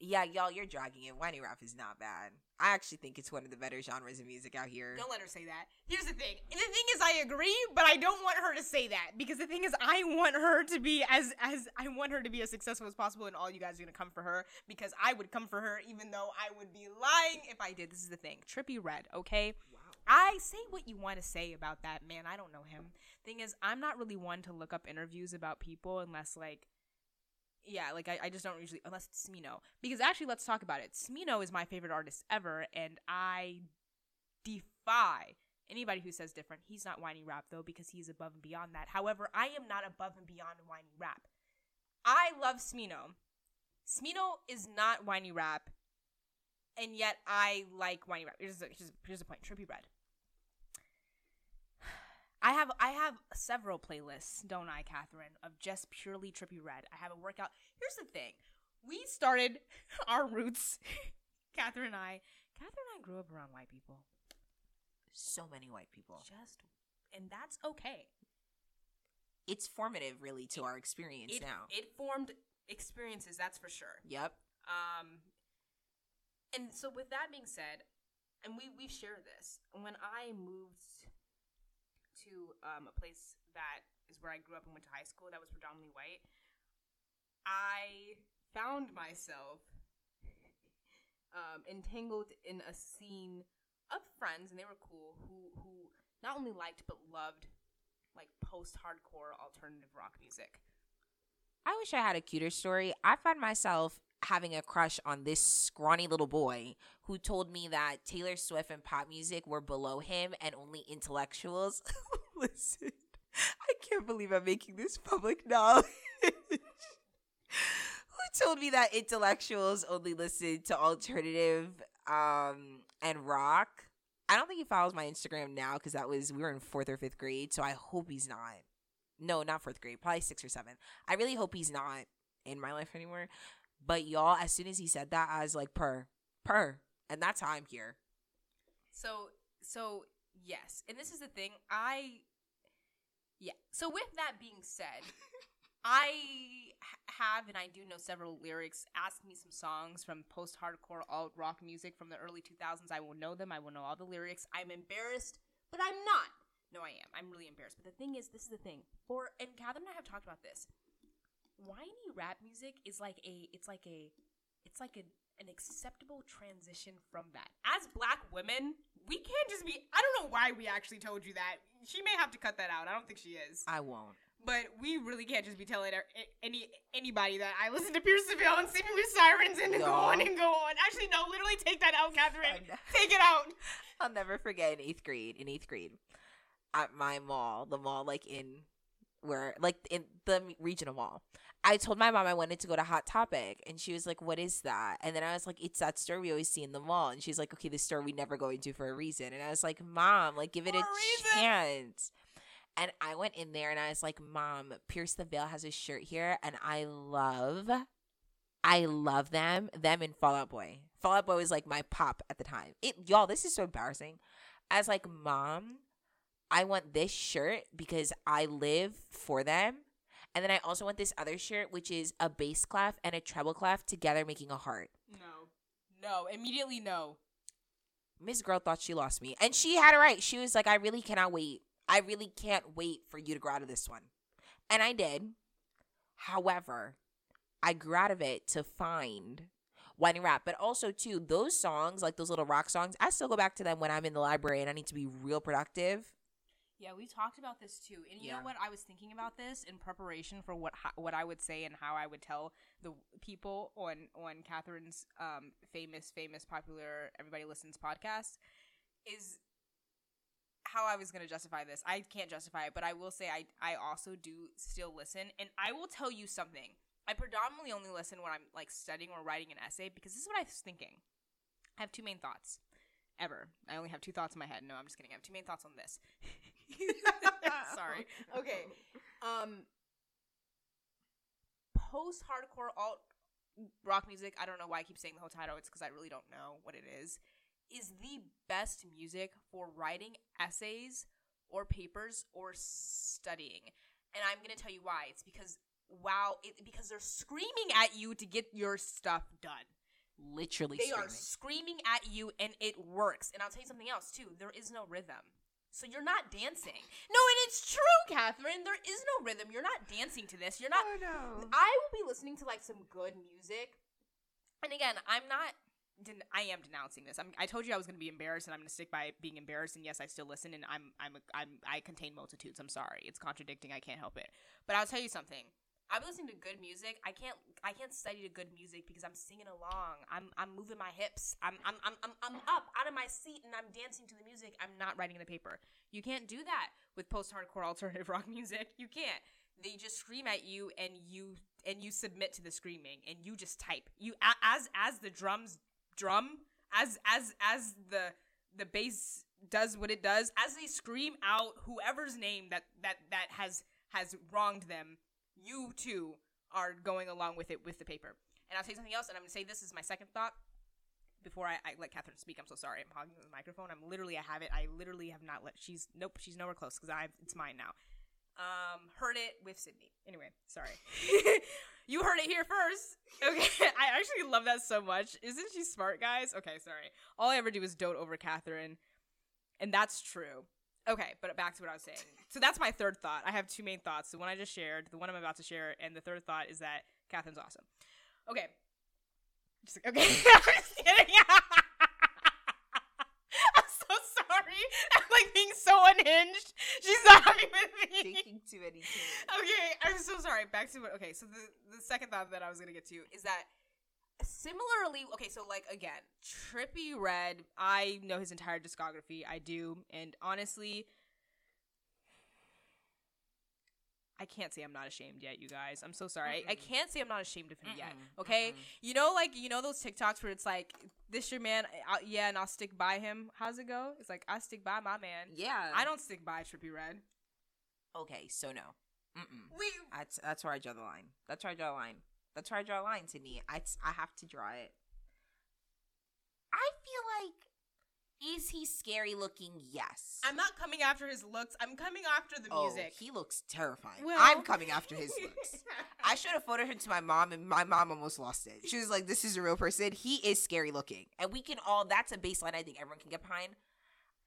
Yeah, y'all, you're dragging it. Whiny rap is not bad. I actually think it's one of the better genres of music out here. Don't let her say that. Here's the thing. The thing is, I agree, but I don't want her to say that because the thing is, I want her to be as successful as possible, and all you guys are gonna come for her because I would come for her, even though I would be lying if I did. This is the thing. Trippie Redd, okay? Wow. I say what you want to say about that man. I don't know him. Thing is, I'm not really one to look up interviews about people unless like. Yeah, like, I just don't usually, unless it's Smino. Because actually, let's talk about it. Smino is my favorite artist ever, and I defy anybody who says different. He's not whiny rap, though, because he's above and beyond that. However, I am not above and beyond whiny rap. I love Smino. Smino is not whiny rap, and yet I like whiny rap. Here's the point. Trippie Redd. I have several playlists, don't I, Catherine, of just purely Trippie Redd. I have a workout. Here's the thing. We started our roots, Catherine and I grew up around white people. So many white people. And that's okay. It's formative, really, to our experience now. It formed experiences, that's for sure. Yep. And so with that being said, and we share this, when I moved to a place that is where I grew up and went to high school that was predominantly white, I found myself entangled in a scene of friends, and they were cool, who not only liked but loved like post-hardcore alternative rock music. I wish I had a cuter story. I find myself having a crush on this scrawny little boy who told me that Taylor Swift and pop music were below him and only intellectuals. Listen, I can't believe I'm making this public knowledge. Who told me that intellectuals only listen to alternative and rock. I don't think he follows my Instagram now because we were in 4th or 5th grade, so I hope he's not. No, not 4th grade, probably 6th or 7th. I really hope he's not in my life anymore. But y'all, as soon as he said that, I was like, purr. And that's how I'm here. So yes. And this is the thing. Yeah. So with that being said, I have, and I do know several lyrics. Ask me some songs from post-hardcore alt-rock music from the early 2000s. I will know them. I will know all the lyrics. I'm embarrassed, but I'm not. No, I am. I'm really embarrassed. But the thing is, this is the thing. And Catherine and I have talked about this. Whiny rap music is an acceptable transition from that. As black women, we can't just be, I don't know why we actually told you that. She may have to cut that out. I don't think she is. I won't. But we really can't just be telling anybody that I listen to Pierce the Veil and Sleeping with Sirens and go on and go on. Actually, no, literally take that out, Catherine. Take it out. I'll never forget in eighth grade, at my mall, the mall like in... where like in the regional mall, I told my mom I wanted to go to Hot Topic, and she was like, "What is that?" And then I was like, "It's that store we always see in the mall." And she's like, "Okay, this store we never go into for a reason." And I was like, "Mom, like give it a chance." And I went in there and I was like, "Mom, Pierce the Veil has a shirt here, and I love them. Them and Fall Out Boy. Fall Out Boy was like my pop at the time. Y'all, this is so embarrassing." I was like, "Mom, I want this shirt because I live for them. And then I also want this other shirt, which is a bass clef and a treble clef together making a heart." No. Immediately no. Miss Girl thought she lost me. And she had it right. She was like, "I really cannot wait. I really can't wait for you to grow out of this one." And I did. However, I grew out of it to find whiny rap. But also, too, those songs, like those little rock songs, I still go back to them when I'm in the library and I need to be real productive. Yeah, we talked about this too. And you know what? I was thinking about this in preparation for what I would say and how I would tell the people on Catherine's famous, popular, Everybody Listens podcast is how I was going to justify this. I can't justify it, but I will say I also do still listen. And I will tell you something. I predominantly only listen when I'm like studying or writing an essay, because this is what I was thinking. I have two main thoughts. Ever. I only have two thoughts in my head. No, I'm just kidding. I have two main thoughts on this. Sorry. Okay. Post-hardcore alt rock music, I don't know why I keep saying the whole title. It's because I really don't know what it is the best music for writing essays or papers or studying. And I'm going to tell you why. It's because, because they're screaming at you to get your stuff done. Literally they are screaming at you, and it works. And I'll tell you something else too, there is no rhythm, so you're not dancing. No, and it's true, Catherine, there is no rhythm. You're not dancing to this. You're not. Oh, no. I will be listening to like some good music, and again, I am denouncing this. I told you I was going to be embarrassed, and I'm going to stick by being embarrassed. And yes, I still listen, and I contain multitudes. I'm sorry, it's contradicting. I can't help it. But I'll tell you something. I'm listening to good music. I can't study to good music because I'm singing along. I'm moving my hips. I'm up out of my seat and I'm dancing to the music. I'm not writing in the paper. You can't do that with post-hardcore alternative rock music. You can't. They just scream at you and you submit to the screaming and you just type. You as the drums drum, as the bass does what it does, as they scream out whoever's name that has wronged them. You, too, are going along with it with the paper. And I'll say something else, and I'm going to say this is my second thought. Before I let Catherine speak, I'm so sorry. I'm hogging the microphone. I literally have not let – she's nowhere close because it's mine now. Heard It with Sidney. Anyway, sorry. You heard it here first. Okay, I actually love that so much. Isn't she smart, guys? Okay, sorry. All I ever do is dote over Catherine, and that's true. Okay, but back to what I was saying. So that's my third thought. I have two main thoughts. The one I just shared, the one I'm about to share, and the third thought is that Catherine's awesome. Okay. I'm just kidding. I'm so sorry. I'm like being so unhinged. She's not happy with me. Thinking too many things. Okay, I'm so sorry. Back to what, okay, so the second thought that I was going to get to is that similarly, okay, so like again, Trippie Redd, I know his entire discography, I do, and honestly, I can't say I'm not ashamed yet, you guys. I'm so sorry. Mm-hmm. I can't say I'm not ashamed of him yet, okay? Mm-hmm. You know those TikToks where it's like, this your man, and I'll stick by him. How's it go? It's like, I stick by my man. Yeah. I don't stick by Trippie Redd. Okay, so no. Mm-mm. That's where I draw the line. That's where I draw a line, Sydney. I have to draw it. I feel like, is he scary looking? Yes. I'm not coming after his looks. I'm coming after the music. He looks terrifying. Well. I'm coming after his looks. I showed a photo of him to my mom, and my mom almost lost it. She was like, this is a real person. He is scary looking. And we can all, that's a baseline I think everyone can get behind.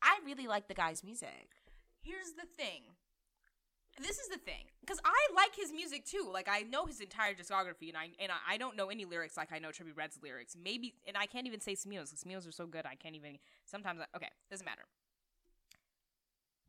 I really like the guy's music. Here's the thing. This is the thing, because I like his music too. Like, I know his entire discography, and I don't know any lyrics like I know Trippie Redd's lyrics. Maybe, and I can't even say Smino's, because Smino's are so good, I can't even, sometimes, okay, doesn't matter.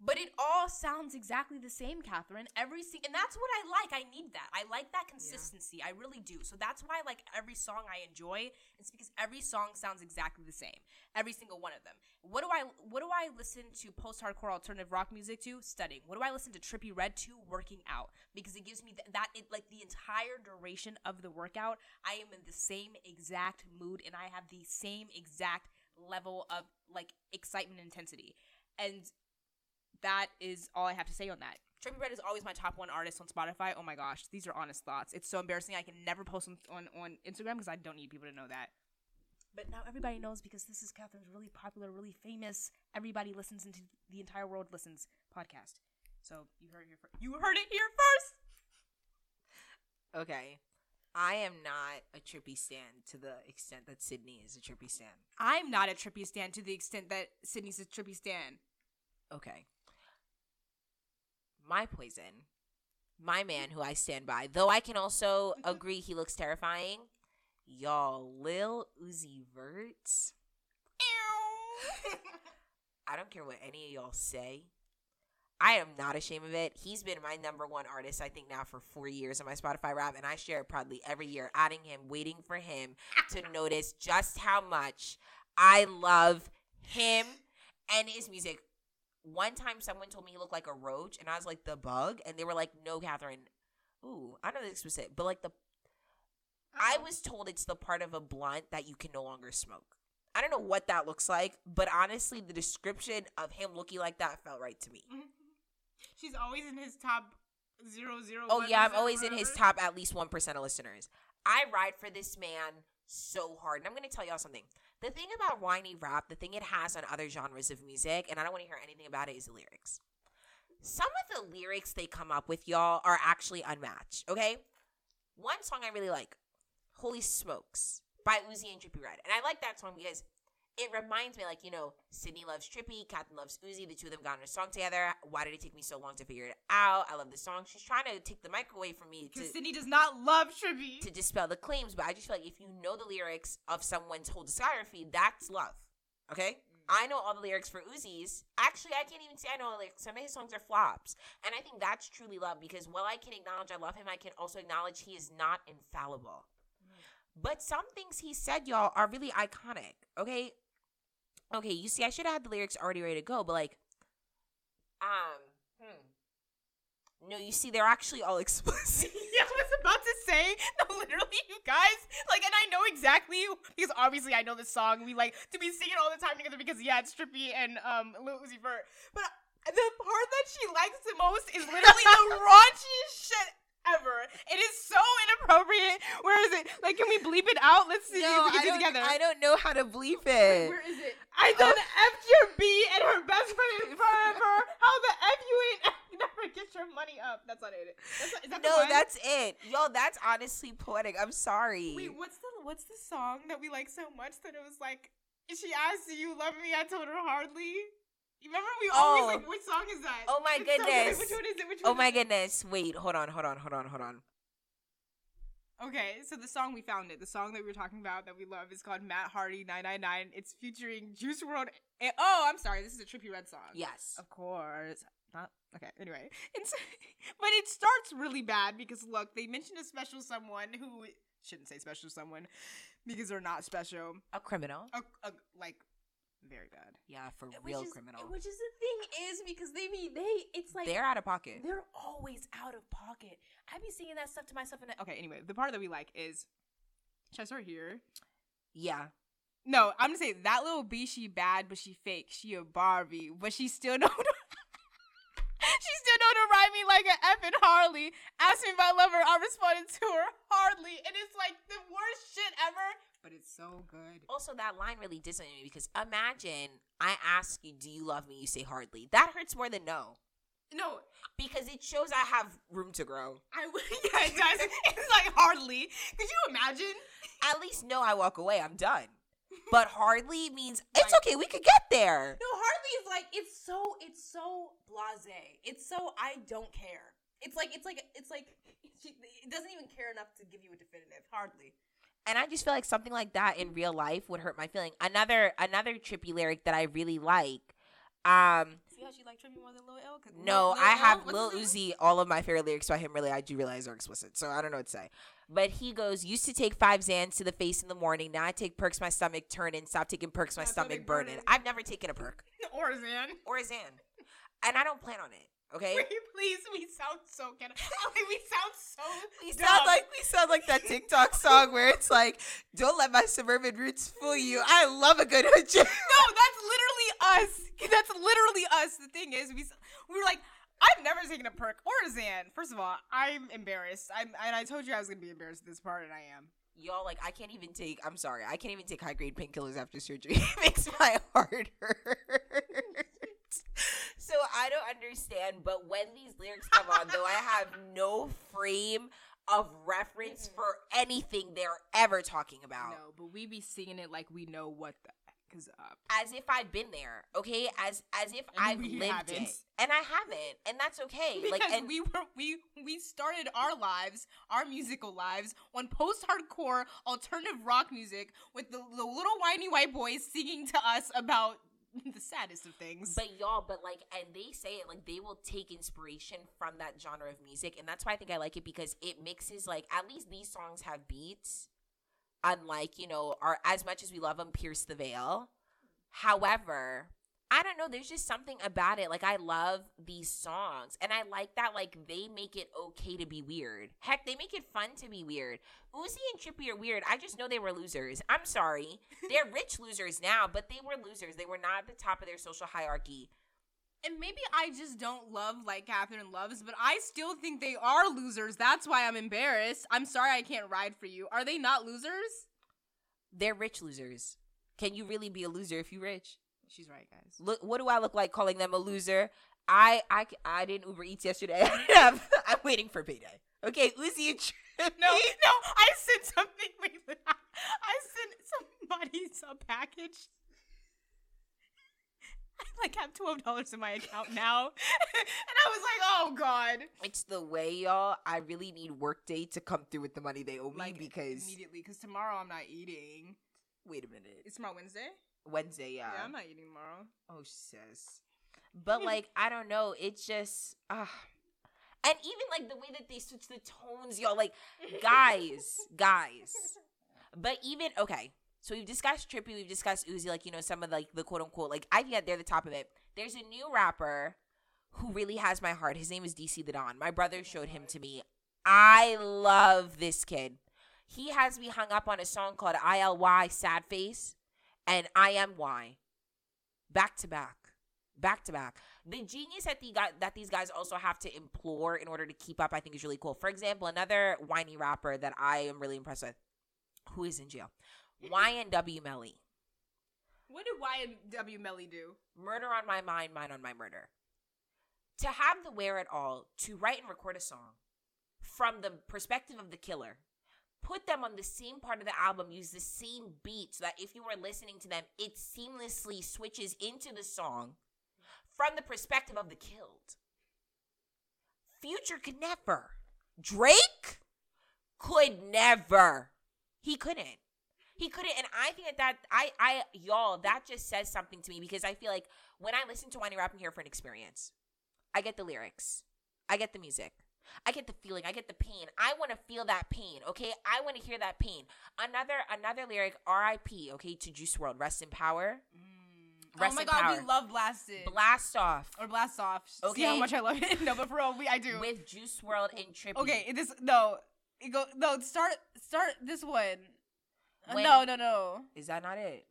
But it all sounds exactly the same, Catherine. And that's what I like. I need that. I like that consistency. Yeah. I really do. So that's why, like, every song I enjoy, it's because every song sounds exactly the same. Every single one of them. What do I listen to post-hardcore alternative rock music to? Studying. What do I listen to Trippie Redd to? Working out. Because it gives me the entire duration of the workout, I am in the same exact mood, and I have the same exact level of, like, excitement and intensity. And that is all I have to say on that. Trippie Redd is always my top one artist on Spotify. Oh my gosh, these are honest thoughts. It's so embarrassing. I can never post on Instagram because I don't need people to know that. But now everybody knows because this is Catherine's really popular, really famous, Everybody Listens into the Entire World Listens podcast. So you heard it here first. Okay. I am not a Trippie stan to the extent that Sydney is a Trippie stan. I'm not a Trippie stan to the extent that Sydney's a Trippie stan. Okay. My poison, my man who I stand by, though I can also agree he looks terrifying, y'all, Lil Uzi Vert. I don't care what any of y'all say. I am not ashamed of it. He's been my number one artist, I think, now for 4 years on my Spotify rap, and I share it proudly every year, adding him, waiting for him to notice just how much I love him and his music. One time someone told me he looked like a roach, and I was like, the bug? And they were like, no, Catherine. Ooh, I know this was it, but like I was told it's the part of a blunt that you can no longer smoke. I don't know what that looks like, but honestly, the description of him looking like that felt right to me. She's always in his top 0.0. Oh, yeah, I'm always in his top at least 1% of listeners. I ride for this man so hard. And I'm going to tell y'all something. The thing about whiny rap, the thing it has on other genres of music, and I don't want to hear anything about it, is the lyrics. Some of the lyrics they come up with, y'all, are actually unmatched, okay? One song I really like, Holy Smokes, by Uzi and Trippie Redd. And I like that song because it reminds me, like, you know, Sidney loves Trippie, Catherine loves Uzi. The two of them got on a song together. Why did it take me so long to figure it out? I love the song. She's trying to take the mic away from me. Because Sidney does not love Trippie. To dispel the claims. But I just feel like if you know the lyrics of someone's whole discography, that's love. Okay? I know all the lyrics for Uzi's. Actually, I can't even say I know all the lyrics. Some of his songs are flops. And I think that's truly love because while I can acknowledge I love him, I can also acknowledge he is not infallible. But some things he said, y'all, are really iconic, okay? Okay, you see, I should have had the lyrics already ready to go, but, like, no, you see, they're actually all explicit. Yeah, I was about to say, no, literally, you guys, like, and I know exactly, because obviously I know this song, we like to be singing all the time together, because, yeah, it's Trippie and Lil Uzi Vert, but the part that she likes the most is literally the raunchiest shit ever. It is so inappropriate. Where is it? Like, can we bleep it out? Let's see. No, we can do it together. I don't know how to bleep it. Wait, where is it? I done F'd your B and her best friend forever. How the F you ain't never get your money up. That's not it. That's it. Yo, that's honestly poetic. I'm sorry. Wait, what's the song that we like so much that it was like, she asked, do you love me? I told her hardly. Remember, we always like, which song is that? Oh, my goodness. Which one is it? Which one is it? Wait, hold on. Okay, so the song, we found it. The song that we were talking about that we love is called Matt Hardy 999. It's featuring Juice WRLD. I'm sorry. This is a Trippie Redd song. Yes. Of course. Okay, anyway. But it starts really bad because, look, they mentioned a special someone who shouldn't say special someone because they're not special. A criminal. Very bad. Yeah, for real criminal. Which is the thing is because it's like they're out of pocket. They're always out of pocket. I be singing that stuff to myself. Okay, anyway, the part that we like is, should I start here? Yeah. No, I'm gonna say that little B. She bad, but she fake. She a Barbie, but she still don't. She still know to ride me like an effing Harley. Asked me if I love her. I responded to her hardly, and it's like the worst shit ever. But it's so good. Also, that line really did something to me because imagine I ask you, do you love me? You say hardly. That hurts more than no. No. Because it shows I have room to grow. Yeah, it does. It's like hardly. Could you imagine? At least no, I walk away. I'm done. But hardly means it's okay. We could get there. No, hardly is like, it's so blasé. It's so I don't care. It's like, it doesn't even care enough to give you a definitive. Hardly. And I just feel like something like that in real life would hurt my feeling. Another Trippie lyric that I really like. See how she like Trippie more than Lil L? No, I have Lil Uzi. All of my favorite lyrics by him really, I do realize, are explicit. So I don't know what to say. But he goes, used to take 5 Xans to the face in the morning. Now I take perks, my stomach turning. Stop taking perks, my stomach burning. I've never taken a perk. Or a Xan. And I don't plan on it. Okay. Wait, please, we sound so good. We sound like that TikTok song where it's like, don't let my suburban roots fool you. I love a good hood chick. No, that's literally us. The thing is, we were like, I've never taken a perk or a Xan. First of all, I'm embarrassed. And I told you I was gonna be embarrassed at this part, and I am. Y'all, like, I can't even take high-grade painkillers after surgery. It makes my heart hurt. So I don't understand, but when these lyrics come on, though, I have no frame of reference for anything they're ever talking about. No, but we be singing it like we know what the heck is up. As if I've been there, okay? As if I've lived it. And I haven't, and that's okay. Because we started our lives, our musical lives, on post-hardcore alternative rock music with the little whiny white boys singing to us about the saddest of things. But y'all, but like, and they say it, like, they will take inspiration from that genre of music. And that's why I think I like it, because it mixes, like, at least these songs have beats. Unlike, you know, our, as much as we love them, Pierce the Veil. However, I don't know, there's just something about it. Like, I love these songs. And I like that, like, they make it okay to be weird. Heck, they make it fun to be weird. Uzi and Trippie are weird. I just know they were losers. I'm sorry. They're rich losers now, but they were losers. They were not at the top of their social hierarchy. And maybe I just don't love like Catherine loves, but I still think they are losers. That's why I'm embarrassed. I'm sorry I can't ride for you. Are they not losers? They're rich losers. Can you really be a loser if you're rich? She's right, guys. Look, what do I look like calling them a loser? I didn't Uber Eats yesterday. I'm waiting for payday. Okay, Uzi and Trippie. No, I sent something. Wait, I sent somebody a package. I like have $12 in my account now. And I was like, oh God. It's the way, y'all. I really need Workday to come through with the money they owe me, like, because immediately, because tomorrow I'm not eating. Wait a minute. It's tomorrow Wednesday? Wednesday, yeah. Yeah, I'm not eating tomorrow. Oh, sis. But like, I don't know. It's just, and even like the way that they switch the tones, y'all. Like, guys. But even, okay. So we've discussed Trippie, we've discussed Uzi, like, you know, some of like the quote unquote, like, I think they're the top of it. There's a new rapper who really has my heart. His name is DC the Don. My brother showed him to me. I love this kid. He has me hung up on a song called ILY Sad Face and IMY. Back to back. Back to back. The genius that these guys also have to implore in order to keep up, I think, is really cool. For example, another whiny rapper that I am really impressed with, who is in jail, YNW Melly. What did YNW Melly do? Murder on my mind, mind on my murder. To have the wherewithal to write and record a song from the perspective of the killer, put them on the same part of the album, use the same beat so that if you were listening to them, it seamlessly switches into the song from the perspective of the killed. Future could never. Drake could never. He couldn't, and I think that y'all, that just says something to me, because I feel like when I listen to whiny rap, I'm here for an experience. I get the lyrics. I get the music. I get the feeling. I get the pain. I want to feel that pain, okay? I want to hear that pain. Another lyric, R.I.P., okay, to Juice WRLD, Rest in Power. Rest in power. We love Blasted. Blast Off. Or Blast Off. Okay. See how much I love it? No, but for real, I do. With Juice WRLD and Trippie. Okay, this, no. Start this one. When, no. Is that not it?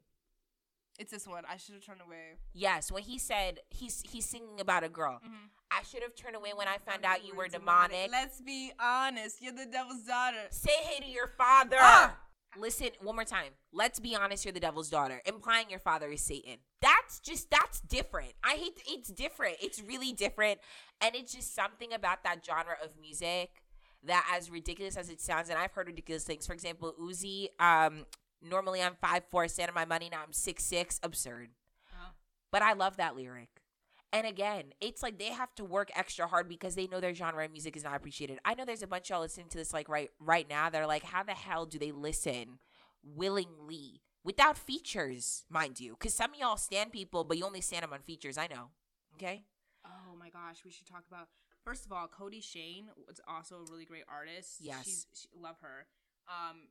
It's this one. I should have turned away. Yes, when he said he's singing about a girl. Mm-hmm. I should have turned away when I found out you were demonic. Let's be honest. You're the devil's daughter. Say hey to your father. Listen, one more time. Let's be honest. You're the devil's daughter. Implying your father is Satan. That's different. I hate, it's different. It's really different. And it's just something about that genre of music. That as ridiculous as it sounds, and I've heard ridiculous things. For example, Uzi, normally I'm 5'4", stand on my money, now I'm 6'6", absurd. Huh. But I love that lyric. And again, it's like they have to work extra hard because they know their genre of music is not appreciated. I know there's a bunch of y'all listening to this like right now that are like, how the hell do they listen willingly without features, mind you? Because some of y'all stand people, but you only stand them on features. I know. Okay? Oh my gosh, we should talk about... First of all, Cody Shane was also a really great artist. Yes. She love her.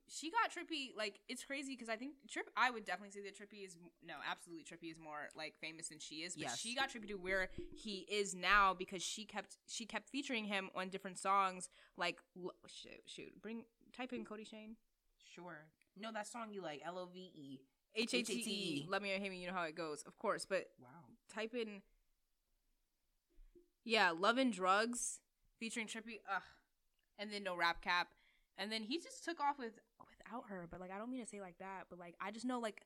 She got Trippie. Like, it's crazy because I think I would definitely say that Trippie is, no, absolutely Trippie is more, like, famous than she is. But yes. She got Trippie to where he is now because she kept featuring him on different songs. Like, shoot. Type in Cody Shane. Sure. No, that song you like, LOVE. HATE. Love Me or Hate Me, you know how it goes. Of course. But wow. Type in... Yeah, Love and Drugs featuring Trippie, and then No Rap Cap. And then he just took off without her, but, like, I don't mean to say like that, but, like, I just know, like,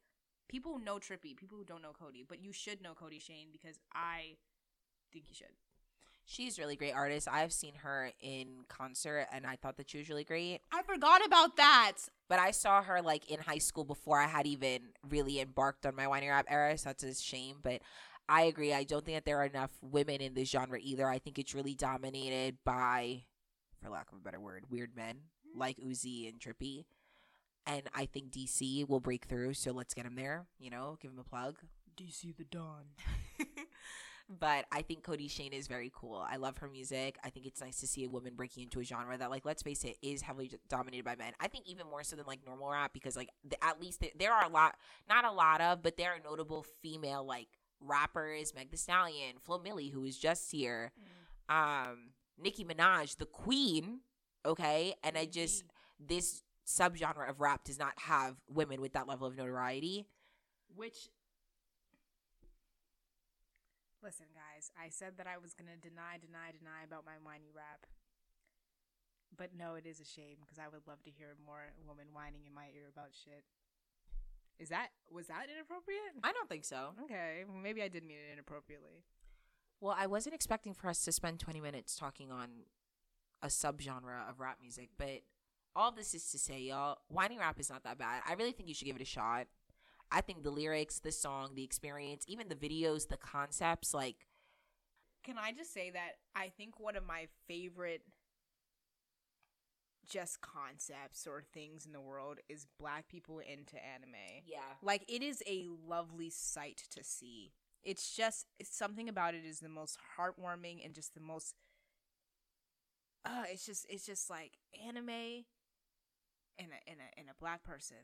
people know Trippie, people who don't know Cody, but you should know Cody Shane because I think you should. She's a really great artist. I've seen her in concert, and I thought that she was really great. I forgot about that. But I saw her, like, in high school before I had even really embarked on my whiny rap era, so that's a shame, but... I agree. I don't think that there are enough women in this genre either. I think it's really dominated by, for lack of a better word, weird men like Uzi and Trippie. And I think DC will break through, so let's get him there. You know, give him a plug. DC the Don. But I think Cody Shane is very cool. I love her music. I think it's nice to see a woman breaking into a genre that, like, let's face it, is heavily dominated by men. I think even more so than, like, normal rap, because, like, at least there are a lot, not a lot of, but there are notable female, like, rappers. Meg Thee Stallion, Flo Milli, who was just here, Nicki Minaj, the queen, okay? And I just, this subgenre of rap does not have women with that level of notoriety. Which... Listen, guys, I said that I was going to deny about my whiny rap. But no, it is a shame, because I would love to hear more women whining in my ear about shit. Was that inappropriate? I don't think so. Okay, maybe I did mean it inappropriately. Well, I wasn't expecting for us to spend 20 minutes talking on a subgenre of rap music, but all this is to say, y'all, whiny rap is not that bad. I really think you should give it a shot. I think the lyrics, the song, the experience, even the videos, the concepts, like... Can I just say that I think one of my favorite just concepts or things in the world is black people into anime. Yeah. Like, it is a lovely sight to see. It's just... something about it is the most heartwarming and just the most... It's just like anime and a black person.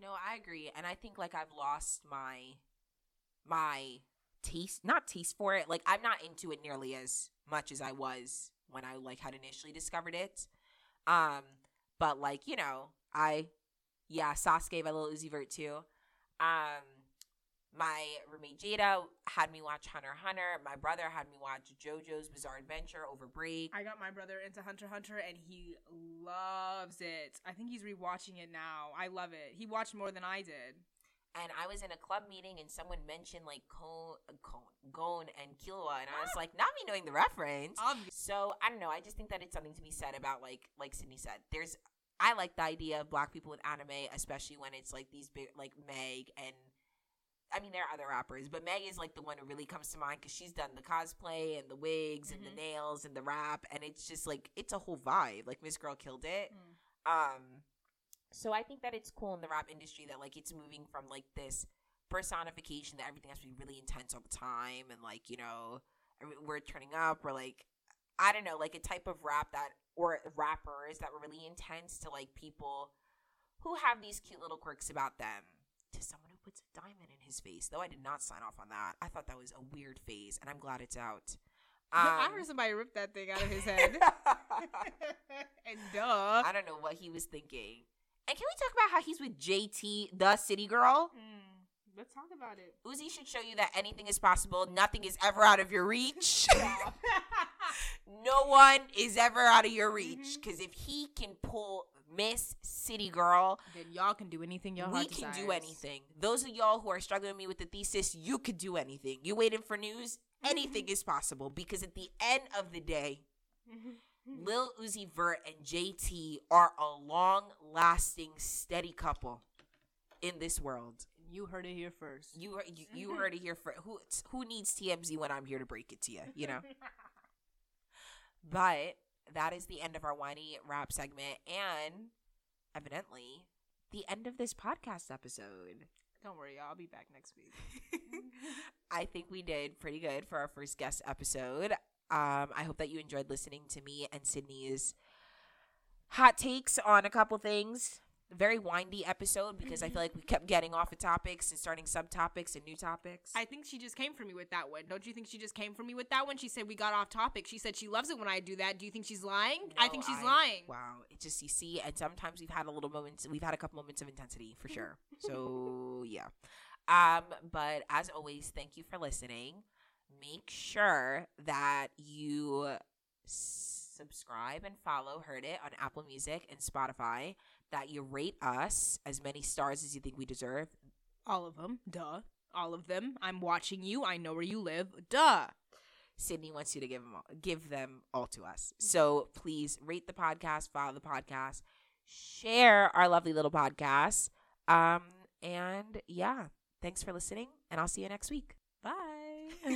No, I agree. And I think, like, I've lost my taste for it. Like, I'm not into it nearly as much as I was when I, like, had initially discovered it. But, like, you know, Sasuke by Lil Uzi Vert too. My roommate Jada had me watch Hunter x Hunter. My brother had me watch JoJo's Bizarre Adventure over break. I got my brother into Hunter x Hunter, and he loves it. I think he's rewatching it now. I love it. He watched more than I did. And I was in a club meeting, and someone mentioned, like, Gon and Killua, and I was like, not me knowing the reference. So, I don't know. I just think that it's something to be said about, like Sydney said. I like the idea of black people with anime, especially when it's, like, these big, like, Meg and... I mean, there are other rappers, but Meg is, like, the one who really comes to mind because she's done the cosplay and the wigs and the nails and the rap, and it's just, like, it's a whole vibe. Like, Miss Girl killed it. So I think that it's cool in the rap industry that, like, it's moving from, like, this personification that everything has to be really intense all the time and, like, you know, we're turning up or, like, I don't know, like, a type of rap that – or rappers that were really intense to, like, people who have these cute little quirks about them to someone who puts a diamond in his face. Though I did not sign off on that. I thought that was a weird phase, and I'm glad it's out. I heard somebody rip that thing out of his head. And duh. I don't know what he was thinking. And can we talk about how he's with JT, the city girl? Let's talk about it. Uzi should show you that anything is possible. Nothing is ever out of your reach. No one is ever out of your reach. Because if he can pull... Miss City Girl, then y'all can do anything y'all want. We can do anything. Those of y'all who are struggling with me with the thesis, you could do anything. You waiting for news? Anything is possible, because at the end of the day, Lil Uzi Vert and JT are a long-lasting, steady couple in this world. You heard it here first. You heard it here first. Who needs TMZ when I'm here to break it to you? You know. But. That is the end of our whiny rap segment and, evidently, the end of this podcast episode. Don't worry, y'all. I'll be back next week. I think we did pretty good for our first guest episode. I hope that you enjoyed listening to me and Sydney's hot takes on a couple things. Very windy episode because I feel like we kept getting off of topics and starting subtopics and new topics. I think she just came for me with that one. Don't you think she just came for me with that one? She said we got off topic. She said she loves it when I do that. Do you think she's lying? No, I think she's lying. Wow. It just, you see, and sometimes we've had a couple moments of intensity for sure. So, yeah. But as always, thank you for listening. Make sure that you subscribe and follow Heard It on Apple Music and Spotify. That you rate us as many stars as you think we deserve. All of them. Duh. All of them. I'm watching you. I know where you live. Duh. Sydney wants you to give them all to us. So please rate the podcast, follow the podcast, share our lovely little podcast. And yeah, thanks for listening, and I'll see you next week. Bye.